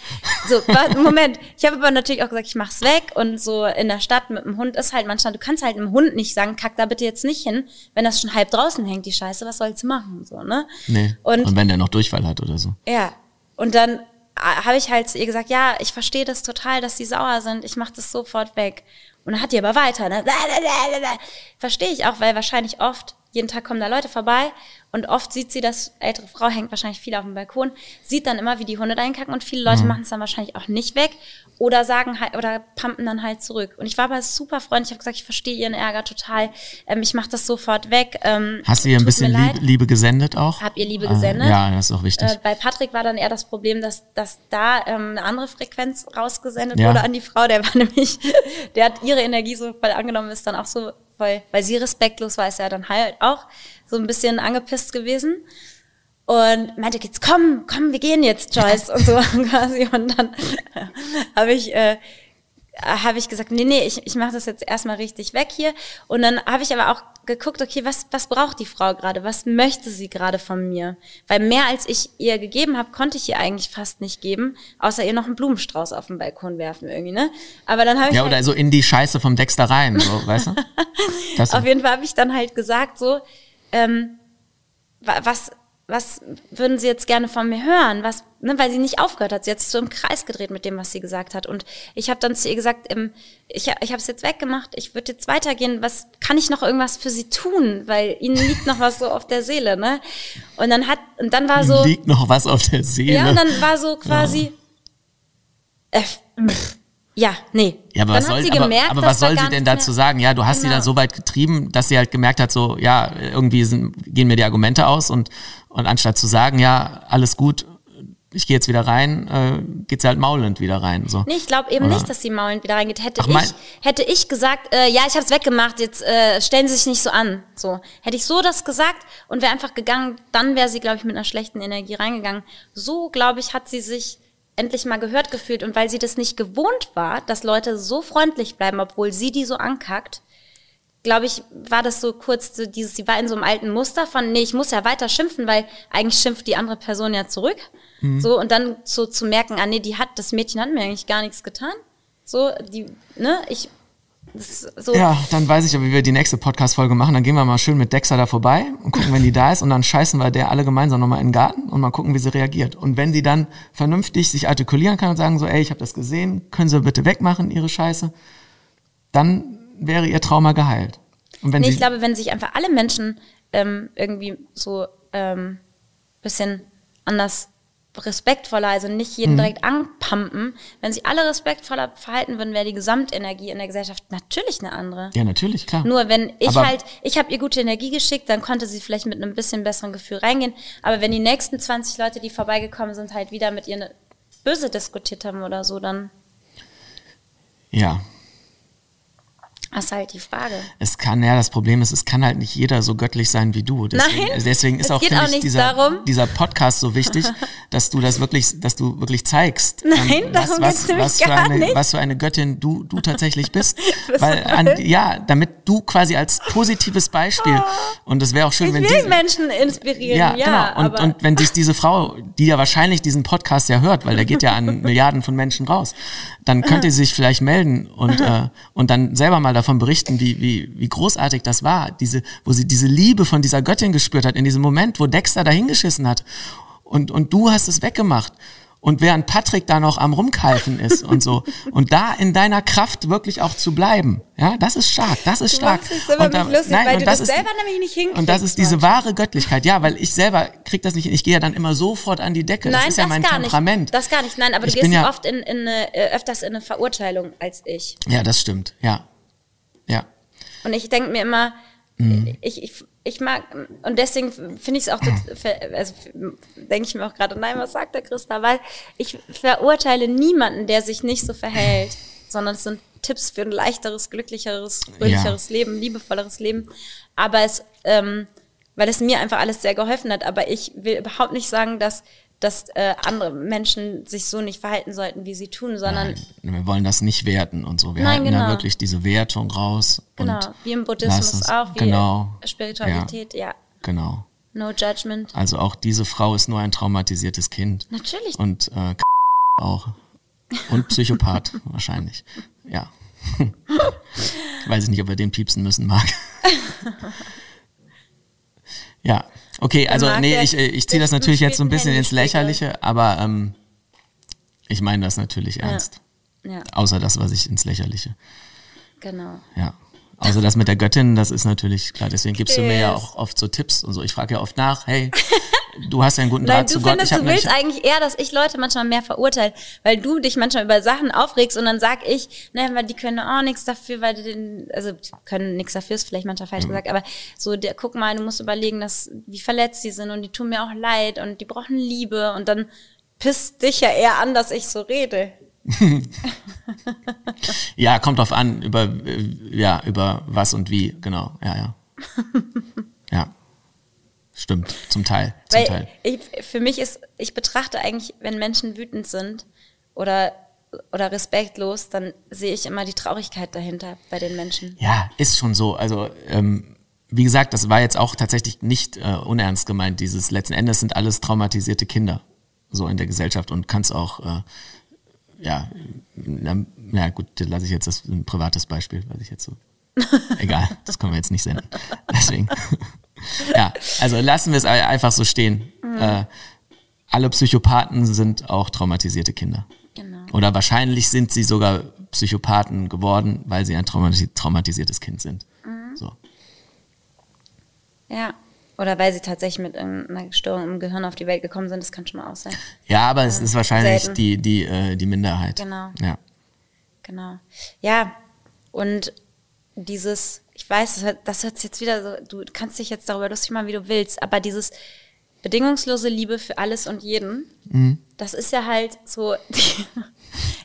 So, Moment, ich habe aber natürlich auch gesagt, ich mach's weg und so in der Stadt mit dem Hund ist halt manchmal, du kannst halt einem Hund nicht sagen, kack da bitte jetzt nicht hin, wenn das schon halb draußen hängt, die Scheiße, was soll zu machen, so, ne? Nee. Und wenn der noch Durchfall hat oder so. Ja. Und dann habe ich halt zu ihr gesagt, ja, ich verstehe das total, dass die sauer sind, ich mache das sofort weg. Und dann hat die aber weiter, ne? Verstehe ich auch, weil wahrscheinlich oft, jeden Tag kommen da Leute vorbei und oft sieht sie, dass ältere Frau hängt wahrscheinlich viel auf dem Balkon, sieht dann immer, wie die Hunde da hinkacken und viele Leute machen es dann wahrscheinlich auch nicht weg oder sagen halt, oder pumpen dann halt zurück. Und ich war aber super freundlich, ich habe gesagt, ich verstehe ihren Ärger total, ich mache das sofort weg. Hast du ihr ein bisschen Liebe gesendet auch? Hab ihr Liebe gesendet. Ja, das ist auch wichtig. Bei Patrick war dann eher das Problem, dass da eine andere Frequenz rausgesendet wurde an die Frau, der war nämlich, der hat ihre Energie so voll angenommen, ist dann auch so, weil sie respektlos war, ist ja dann halt auch so ein bisschen angepisst gewesen und meinte, jetzt komm, wir gehen jetzt, Joyce und so quasi. Und dann habe ich gesagt, nee, ich mache das jetzt erstmal richtig weg hier. Und dann habe ich aber auch geguckt, okay, was braucht die Frau gerade? Was möchte sie gerade von mir? Weil mehr als ich ihr gegeben habe, konnte ich ihr eigentlich fast nicht geben, außer ihr noch einen Blumenstrauß auf den Balkon werfen irgendwie, ne? Aber dann habe ich oder so in die Scheiße vom Dexter rein, so, weißt du? Das auf jeden Fall habe ich dann halt gesagt so, was würden Sie jetzt gerne von mir hören? Was, ne, weil sie nicht aufgehört hat. Sie hat sich so im Kreis gedreht mit dem, was sie gesagt hat. Und ich habe dann zu ihr gesagt, ich habe es jetzt weggemacht, ich würde jetzt weitergehen. Was kann ich noch irgendwas für Sie tun? Weil Ihnen liegt noch was so auf der Seele, ne? Und dann war so liegt noch was auf der Seele. Ja, und dann war so quasi nee. Ja, aber was soll sie gemerkt, aber was soll sie denn dazu sagen? Ja, du hast sie dann so weit getrieben, dass sie halt gemerkt hat, so, ja, irgendwie gehen mir die Argumente aus und anstatt zu sagen, ja, alles gut, ich gehe jetzt wieder rein, geht sie halt maulend wieder rein. So. Nee, ich glaube eben nicht, dass sie maulend wieder reingeht. Hätte ich gesagt, ja, ich habe es weggemacht, jetzt stellen Sie sich nicht so an. So. Hätte ich so das gesagt und wäre einfach gegangen, dann wäre sie, glaube ich, mit einer schlechten Energie reingegangen. So, glaube ich, hat sie sich endlich mal gehört gefühlt und weil sie das nicht gewohnt war, dass Leute so freundlich bleiben, obwohl sie die so ankackt, glaube ich, war das so kurz, so dieses, sie war in so einem alten Muster von, nee, ich muss ja weiter schimpfen, weil eigentlich schimpft die andere Person ja zurück, so, und dann so zu merken, ah nee, das Mädchen hat mir eigentlich gar nichts getan, so, die, ne, ich, das, so. Ja, dann weiß ich aber, wie wir die nächste Podcast-Folge machen, dann gehen wir mal schön mit Dexter da vorbei und gucken, wenn die da ist und dann scheißen wir der alle gemeinsam nochmal in den Garten und mal gucken, wie sie reagiert. Und wenn sie dann vernünftig sich artikulieren kann und sagen so, ey, ich habe das gesehen, können Sie bitte wegmachen, Ihre Scheiße, dann wäre ihr Trauma geheilt. Und wenn ich glaube, wenn sich einfach alle Menschen irgendwie so ein bisschen anders respektvoller, also nicht jeden direkt anpumpen. Wenn sich alle respektvoller verhalten würden, wäre die Gesamtenergie in der Gesellschaft natürlich eine andere. Ja, natürlich, klar. Nur wenn ich habe ihr gute Energie geschickt, dann konnte sie vielleicht mit einem bisschen besseren Gefühl reingehen. Aber wenn die nächsten 20 Leute, die vorbeigekommen sind, halt wieder mit ihr böse diskutiert haben oder so, dann... Ja. Das ist halt die Frage. Das Problem ist, es kann halt nicht jeder so göttlich sein wie du. Deswegen ist auch, finde ich, dieser Podcast so wichtig, dass du wirklich zeigst, was für eine Göttin du tatsächlich bist. Damit du quasi als positives Beispiel, und das wäre auch schön, wenn die Menschen inspirieren, genau. Und wenn sich diese Frau, die ja wahrscheinlich diesen Podcast ja hört, weil der geht ja an Milliarden von Menschen raus, dann könnte sie sich vielleicht melden und dann selber mal davon berichten, wie großartig das war, wo sie diese Liebe von dieser Göttin gespürt hat, in diesem Moment, wo Dexter da hingeschissen hat und du hast es weggemacht und während Patrick da noch am Rumkeifen ist und so und da in deiner Kraft wirklich auch zu bleiben, ja, das ist stark, das ist stark. Und das ist diese wahre Göttlichkeit, ja, weil ich selber krieg das nicht hin, ich gehe ja dann immer sofort an die Decke, das ist ja mein Temperament. Das gar nicht, nein, aber du gehst ja oft öfters in eine Verurteilung als ich. Ja, das stimmt, ja. Ja. Und ich denke mir immer, ich mag, und deswegen finde ich es auch, denke ich mir auch gerade, nein, was sagt der Chris da? Weil ich verurteile niemanden, der sich nicht so verhält, sondern es sind Tipps für ein leichteres, glücklicheres, fröhlicheres Leben, liebevolleres Leben. Aber es, weil es mir einfach alles sehr geholfen hat. Aber ich will überhaupt nicht sagen, dass andere Menschen sich so nicht verhalten sollten, wie sie tun, sondern... Nein, wir wollen das nicht werten und so. Wir halten da wirklich diese Wertung raus. Genau, und wie im Buddhismus auch, wie Spiritualität, genau. No judgment. Also auch diese Frau ist nur ein traumatisiertes Kind. Natürlich. Und auch. Und Psychopath wahrscheinlich, ja. Weiß ich nicht, ob wir den piepsen müssen, Marc. Ja. Okay, also nee, ich ziehe das natürlich jetzt so ein bisschen ins Lächerliche, aber ich meine das natürlich ernst. Ja. Außer das, was ich ins Lächerliche. Genau. Ja. Außer das mit der Göttin, das ist natürlich klar. Deswegen gibst du mir ja auch oft so Tipps und so. Ich frage ja oft nach, hey, du hast ja einen guten Draht zu Gott. Du willst eigentlich eher, dass ich Leute manchmal mehr verurteile, weil du dich manchmal über Sachen aufregst und dann sag ich, naja, weil die können auch nichts dafür, weil die können nichts dafür, ist vielleicht manchmal falsch gesagt, aber so, guck mal, du musst überlegen, dass die verletzt die sind und die tun mir auch leid und die brauchen Liebe und dann pisst dich ja eher an, dass ich so rede. Ja, kommt drauf an, über was und wie, genau, ja. Stimmt, zum Teil. Für mich ist, ich betrachte eigentlich, wenn Menschen wütend sind oder respektlos, dann sehe ich immer die Traurigkeit dahinter bei den Menschen. Ja, ist schon so. Also, wie gesagt, das war jetzt auch tatsächlich nicht unernst gemeint, dieses letzten Endes sind alles traumatisierte Kinder, so in der Gesellschaft, und kannst auch, gut, da lasse ich jetzt das ein privates Beispiel, was ich jetzt so, egal, das können wir jetzt nicht senden, deswegen... Ja, also lassen wir es einfach so stehen. Alle Psychopathen sind auch traumatisierte Kinder. Genau. Oder wahrscheinlich sind sie sogar Psychopathen geworden, weil sie ein traumatisiertes Kind sind. Mhm. So. Ja, oder weil sie tatsächlich mit einer Störung im Gehirn auf die Welt gekommen sind. Das kann schon mal auch sein. Ja, aber es ist wahrscheinlich die Minderheit. Genau. Ja. Genau. Ja, und dieses... Ich weiß, das hört sich jetzt wieder so, du kannst dich jetzt darüber lustig machen, wie du willst, aber dieses bedingungslose Liebe für alles und jeden, das ist ja halt so,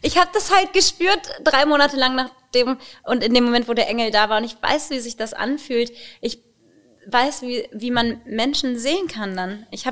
ich habe das halt gespürt 3 Monate lang und in dem Moment, wo der Engel da war, und ich weiß, wie sich das anfühlt, ich weiß, wie man Menschen sehen kann dann. Ich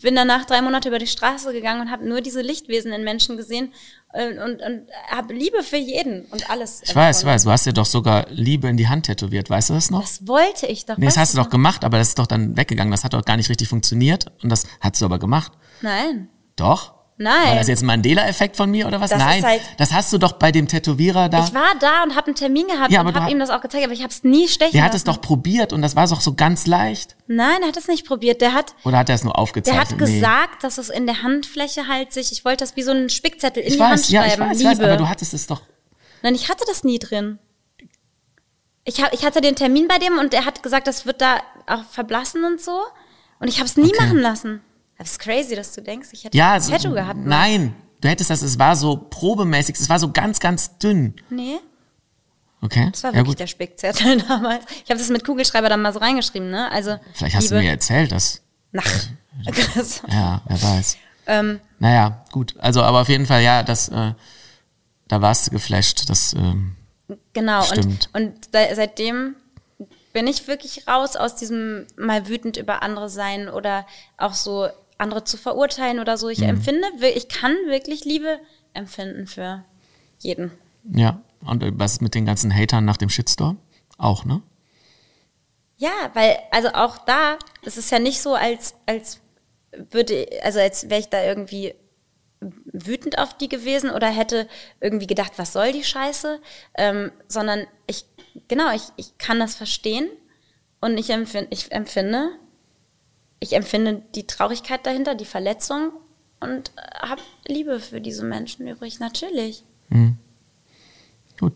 bin danach 3 Monate über die Straße gegangen und habe nur diese Lichtwesen in Menschen gesehen und habe Liebe für jeden und alles. Ich weiß, du hast dir doch sogar Liebe in die Hand tätowiert, weißt du das noch? Das wollte ich doch. Nee, das hast du doch gemacht, aber das ist doch dann weggegangen, das hat doch gar nicht richtig funktioniert und das hast du aber gemacht. Nein. Doch? Nein. War das jetzt ein Mandela-Effekt von mir oder was? Nein, halt, das hast du doch bei dem Tätowierer da. Ich war da und habe einen Termin gehabt und habe ihm das auch gezeigt, aber ich habe es nie stechen lassen. Der hat es doch probiert und das war doch so ganz leicht. Nein, er hat es nicht probiert. Oder hat er es nur aufgezeichnet? Der hat gesagt, dass es in der Handfläche halt sich, ich wollte das wie so einen Spickzettel in die Hand schreiben. Ich weiß, aber du hattest es doch. Nein, ich hatte das nie drin. Ich hatte den Termin bei dem und er hat gesagt, das wird da auch verblassen und so. Und ich habe es nie machen lassen. Das ist crazy, dass du denkst, ich hätte ein Tattoo gehabt. Nein, du hättest das, es war so probemäßig, es war so ganz, ganz dünn. Nee. Okay. Das war wirklich der Spickzettel damals. Ich habe das mit Kugelschreiber dann mal so reingeschrieben, ne? Also, vielleicht hast du mir erzählt, dass... Krass. Ja, wer weiß. Naja, gut. Also, aber auf jeden Fall, das, da warst du geflasht, das genau, stimmt. Und seitdem... bin ich wirklich raus aus diesem mal wütend über andere sein oder auch so andere zu verurteilen oder so. Ich ich kann wirklich Liebe empfinden für jeden. Ja, und was mit den ganzen Hatern nach dem Shitstorm? Auch, ne? Ja, weil, also auch da, es ist ja nicht so, als wäre ich da irgendwie wütend auf die gewesen oder hätte irgendwie gedacht, was soll die Scheiße? Sondern ich kann das verstehen und ich empfinde die Traurigkeit dahinter, die Verletzung und habe Liebe für diese Menschen übrig, natürlich. Hm. Gut.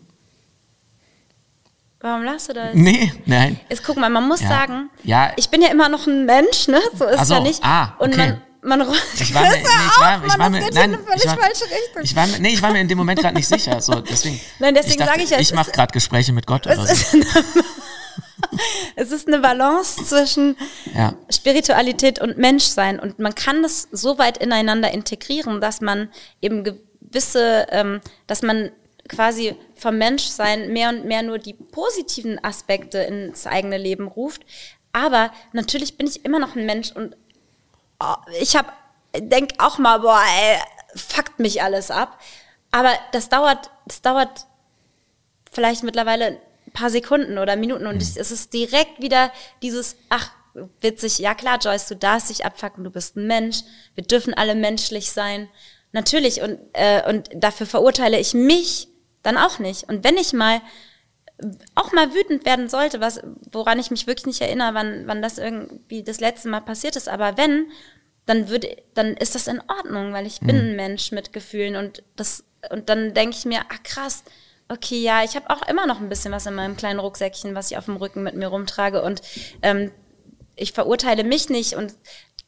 Warum lachst du da jetzt? Nee, nein. Jetzt guck mal, man muss sagen, ich bin ja immer noch ein Mensch, ne? So ist es ja nicht. Und ich war mir in dem Moment gerade nicht sicher. So, deswegen sage ich ja. Ich mache gerade Gespräche mit Gott oder so. Es ist eine Balance zwischen Spiritualität und Menschsein. Und man kann das so weit ineinander integrieren, dass man eben dass man quasi vom Menschsein mehr und mehr nur die positiven Aspekte ins eigene Leben ruft. Aber natürlich bin ich immer noch ein Mensch und ich denke auch mal, boah, ey, fuckt mich alles ab. Aber das dauert vielleicht mittlerweile ein paar Sekunden oder Minuten und es ist direkt wieder dieses, ach, witzig, ja klar, Joyce, du darfst dich abfucken, du bist ein Mensch, wir dürfen alle menschlich sein. Natürlich, und dafür verurteile ich mich dann auch nicht. Und wenn ich mal auch mal wütend werden sollte, woran ich mich wirklich nicht erinnere, wann das irgendwie das letzte Mal passiert ist, aber wenn, dann ist das in Ordnung, weil ich bin ein Mensch mit Gefühlen und dann denke ich mir, ach krass, okay, ja, ich habe auch immer noch ein bisschen was in meinem kleinen Rucksäckchen, was ich auf dem Rücken mit mir rumtrage und ich verurteile mich nicht und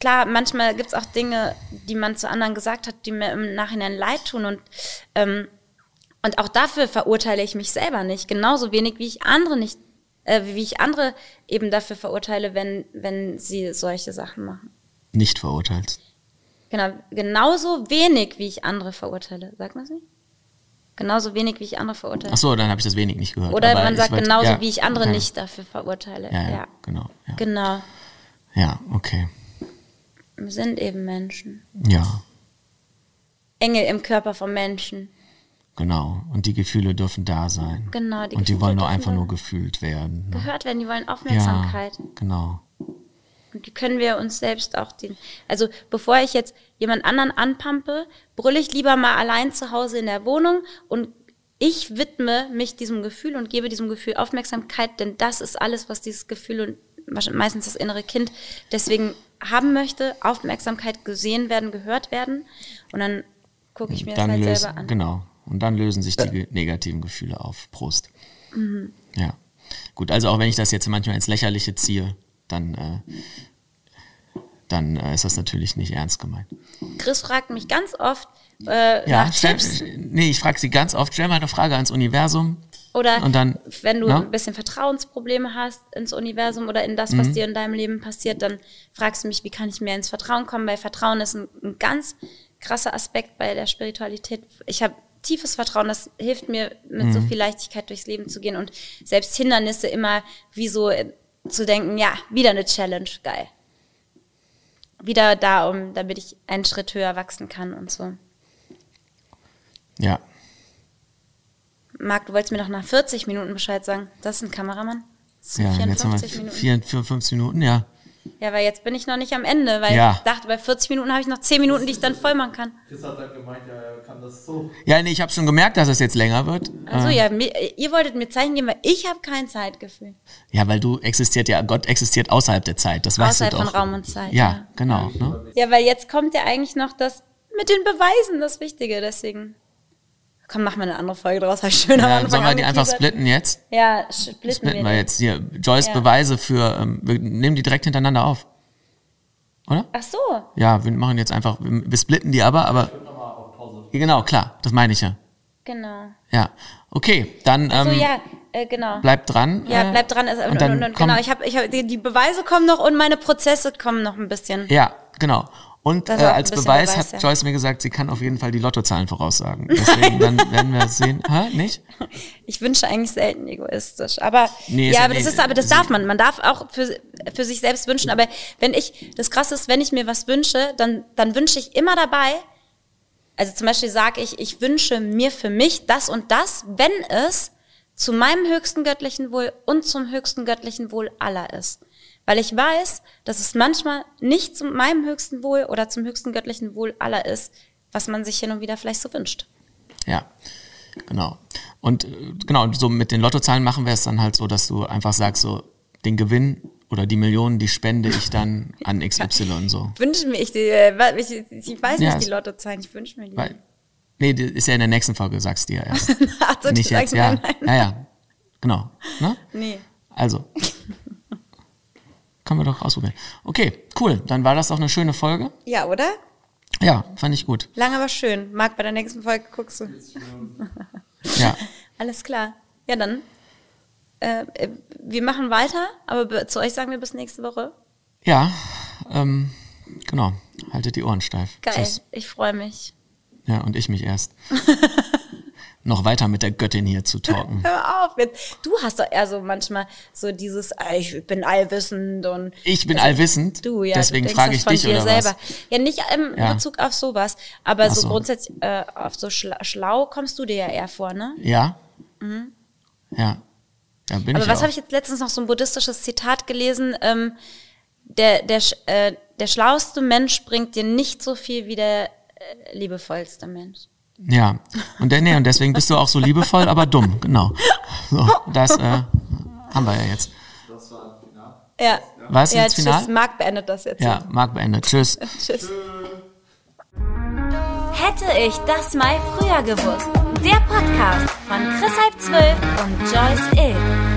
klar, manchmal gibt es auch Dinge, die man zu anderen gesagt hat, die mir im Nachhinein leid tun und auch dafür verurteile ich mich selber nicht, genauso wenig wie ich andere nicht, wie ich andere eben dafür verurteile, wenn sie solche Sachen machen. Nicht verurteilt. Genau, genauso wenig wie ich andere verurteile, sagt man es nicht? Genauso wenig wie ich andere verurteile. Ach so, dann habe ich das wenig nicht gehört. Oder aber man sagt genauso ja, wie ich andere okay. nicht dafür verurteile. Ja, ja, ja. Genau. Ja. Genau. Ja, okay. Wir sind eben Menschen. Ja. Engel im Körper von Menschen. Genau, und die Gefühle dürfen da sein. Genau, die Gefühle. Und die wollen nur einfach nur gefühlt werden. Ne? Gehört werden, die wollen Aufmerksamkeit. Ja, genau. Und die können wir uns selbst auch dienen. Also bevor ich jetzt jemand anderen anpampe, brülle ich lieber mal allein zu Hause in der Wohnung und ich widme mich diesem Gefühl und gebe diesem Gefühl Aufmerksamkeit, denn das ist alles, was dieses Gefühl und meistens das innere Kind deswegen haben möchte. Aufmerksamkeit, gesehen werden, gehört werden. Und dann gucke ich mir das halt selber an. Genau. Und dann lösen sich die negativen Gefühle auf. Prost. Mhm. Ja. Gut, also auch wenn ich das jetzt manchmal ins Lächerliche ziehe, dann ist das natürlich nicht ernst gemeint. Chris fragt mich ganz oft nach Tipps. Nee, ich frage sie ganz oft, stell mal eine Frage ans Universum. Oder und dann, wenn du ein bisschen Vertrauensprobleme hast ins Universum oder in das, was dir in deinem Leben passiert, dann fragst du mich, wie kann ich mehr ins Vertrauen kommen? Weil Vertrauen ist ein ganz krasser Aspekt bei der Spiritualität. Ich habe tiefes Vertrauen, das hilft mir, mit so viel Leichtigkeit durchs Leben zu gehen und selbst Hindernisse immer wie so zu denken, ja, wieder eine Challenge, geil. Wieder da, damit ich einen Schritt höher wachsen kann und so. Ja. Marc, du wolltest mir doch nach 40 Minuten Bescheid sagen. Das ist ein Kameramann. Das sind 54 Minuten. 54 Minuten, ja. Ja, weil jetzt bin ich noch nicht am Ende, weil ich dachte, bei 40 Minuten habe ich noch 10 Minuten, die ich dann voll machen kann. Chris hat dann gemeint, er kann das so. Ja, nee, ich habe schon gemerkt, dass es jetzt länger wird. Also ihr wolltet mir Zeichen geben, weil ich habe kein Zeitgefühl. Ja, weil du existiert, ja, Gott existiert außerhalb der Zeit, das weißt du doch. Außerhalb von Raum und Zeit. Ja, genau. Ne? Ja, weil jetzt kommt ja eigentlich noch das mit den Beweisen, das Wichtige, deswegen... Komm, mach mal eine andere Folge draus, habe ich schön am Anfang. Sollen wir die einfach splitten jetzt? Ja, splitten wir jetzt. Hier, Joyce Beweise für, wir nehmen die direkt hintereinander auf. Oder? Ach so. Ja, wir machen jetzt einfach, wir splitten die aber. Ich will nochmal auf Pause. Genau, klar, das meine ich ja. Genau. Ja, okay, dann genau. Bleibt dran. Ja, bleibt dran. Genau, ich hab, die Beweise kommen noch und meine Prozesse kommen noch ein bisschen. Ja, genau. Und als Beweis hat Joyce mir gesagt, sie kann auf jeden Fall die Lottozahlen voraussagen. Deswegen, dann werden wir es sehen. Hä? Nicht? Ich wünsche eigentlich selten egoistisch. Aber, nee, ja, aber das ist, aber das darf man. Man darf auch für sich selbst wünschen. Aber wenn ich, das Krasse ist, wenn ich mir was wünsche, dann wünsche ich immer dabei, also zum Beispiel sage ich, ich wünsche mir für mich das und das, wenn es zu meinem höchsten göttlichen Wohl und zum höchsten göttlichen Wohl aller ist. Weil ich weiß, dass es manchmal nicht zu meinem höchsten Wohl oder zum höchsten göttlichen Wohl aller ist, was man sich hin und wieder vielleicht so wünscht. Ja, genau. Und genau, so mit den Lottozahlen machen wir es dann halt so, dass du einfach sagst, so den Gewinn oder die Millionen, die spende ich dann an XY so. Wünsche mir ich weiß nicht die Lottozahlen, ich wünsche mir die. Nee, das ist ja in der nächsten Folge, sagst du dir erst. Ach so, nicht jetzt, ja. Nein. Ja, genau. Ne? Nee. Also. Können wir doch ausprobieren. Okay, cool. Dann war das doch eine schöne Folge. Ja, oder? Ja, fand ich gut. Lang, aber schön. Marc, bei der nächsten Folge guckst du. Ja. Alles klar. Ja, dann. Wir machen weiter, aber zu euch sagen wir bis nächste Woche. Ja, genau. Haltet die Ohren steif. Geil, tschüss. Ich freue mich. Ja, und ich mich erst. noch weiter mit der Göttin hier zu talken. Hör auf jetzt. Du hast doch eher so manchmal so dieses, ich bin allwissend und... Ich bin allwissend? Du, ja. Deswegen frage ich dich, oder selber. Was? Ja, nicht im Bezug auf sowas, aber so grundsätzlich auf so schlau kommst du dir ja eher vor, ne? Ja. Mhm. Ja. Ja, bin aber ich was habe ich jetzt letztens noch so ein buddhistisches Zitat gelesen, der schlauste Mensch bringt dir nicht so viel wie der liebevollste Mensch. Ja, und deswegen bist du auch so liebevoll, aber dumm, genau. So, das haben wir ja jetzt. Das war ein Final. Ja. Was jetzt Final? Tschüss, Marc beendet das jetzt. Ja, Marc beendet. Tschüss. Tschüss. Hätte ich das mal früher gewusst. Der Podcast von Chris Halb12 und Joyce Ilg.